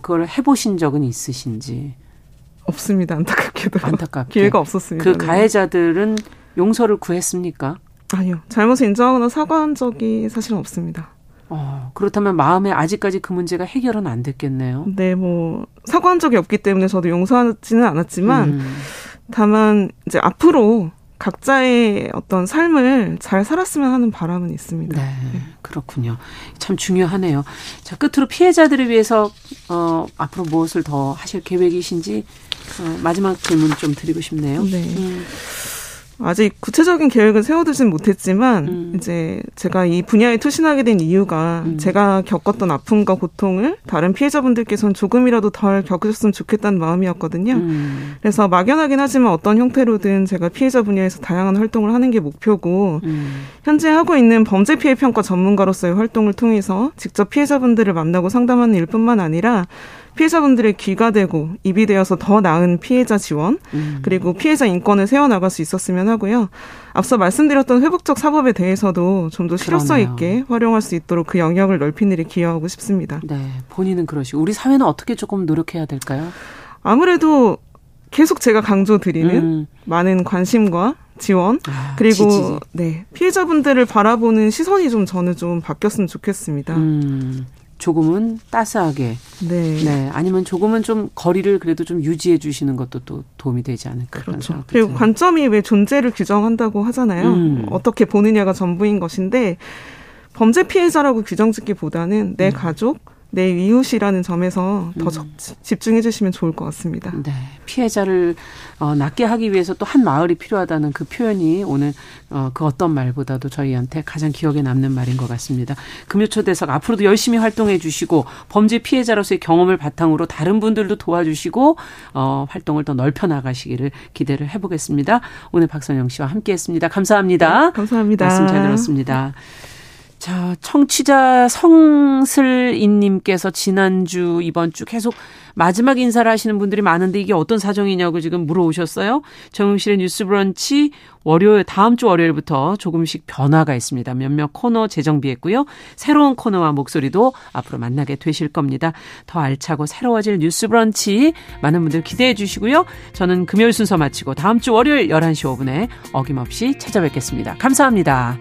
그걸 해보신 적은 있으신지? 없습니다. 안타깝게도. 안타깝게. 기회가 없었습니다. 그 가해자들은 용서를 구했습니까? 아니요. 잘못을 인정하거나 사과한 적이 사실은 없습니다. 그렇다면 마음에 아직까지 그 문제가 해결은 안 됐겠네요. 네, 뭐 사과한 적이 없기 때문에 저도 용서하지는 않았지만 다만 이제 앞으로 각자의 어떤 삶을 잘 살았으면 하는 바람은 있습니다. 네, 그렇군요. 참 중요하네요. 자, 끝으로 피해자들을 위해서 앞으로 무엇을 더 하실 계획이신지 마지막 질문 좀 드리고 싶네요. 네. 아직 구체적인 계획은 세워두진 못했지만 이제 제가 이 분야에 투신하게 된 이유가 제가 겪었던 아픔과 고통을 다른 피해자분들께서는 조금이라도 덜 겪으셨으면 좋겠다는 마음이었거든요. 그래서 막연하긴 하지만 어떤 형태로든 제가 피해자 분야에서 다양한 활동을 하는 게 목표고 현재 하고 있는 범죄 피해 평가 전문가로서의 활동을 통해서 직접 피해자분들을 만나고 상담하는 일뿐만 아니라 피해자분들의 귀가 되고 입이 되어서 더 나은 피해자 지원 그리고 피해자 인권을 세워나갈 수 있었으면 하고요. 앞서 말씀드렸던 회복적 사법에 대해서도 좀 더 실효성 있게 활용할 수 있도록 그 영역을 넓히는 일에 기여하고 싶습니다. 네, 본인은 그러시고 우리 사회는 어떻게 조금 노력해야 될까요? 아무래도 계속 제가 강조드리는 많은 관심과 지원 그리고 네, 피해자분들을 바라보는 시선이 좀 저는 좀 바뀌었으면 좋겠습니다. 조금은 따스하게, 네, 아니면 조금은 좀 거리를 그래도 좀 유지해 주시는 것도 또 도움이 되지 않을까. 그렇죠. 그리고 관점이 왜 존재를 규정한다고 하잖아요. 어떻게 보느냐가 전부인 것인데 범죄 피해자라고 규정짓기보다는 내 가족, 내 이웃이라는 점에서 더 집중해 주시면 좋을 것 같습니다. 네, 피해자를 낫게 하기 위해서 또 한 마을이 필요하다는 그 표현이 오늘 그 어떤 말보다도 저희한테 가장 기억에 남는 말인 것 같습니다. 금요초대석 앞으로도 열심히 활동해 주시고 범죄 피해자로서의 경험을 바탕으로 다른 분들도 도와주시고 활동을 더 넓혀 나가시기를 기대를 해보겠습니다. 오늘 박선영 씨와 함께했습니다. 감사합니다. 네, 감사합니다. 말씀 잘 들었습니다. 자, 청취자 성슬이님께서 지난주 이번 주 계속 마지막 인사를 하시는 분들이 많은데 이게 어떤 사정이냐고 지금 물어오셨어요. 정용실의 뉴스브런치 월요일 다음 주 월요일부터 조금씩 변화가 있습니다. 몇몇 코너 재정비했고요. 새로운 코너와 목소리도 앞으로 만나게 되실 겁니다. 더 알차고 새로워질 뉴스브런치 많은 분들 기대해 주시고요. 저는 금요일 순서 마치고 다음 주 월요일 11시 5분에 어김없이 찾아뵙겠습니다. 감사합니다.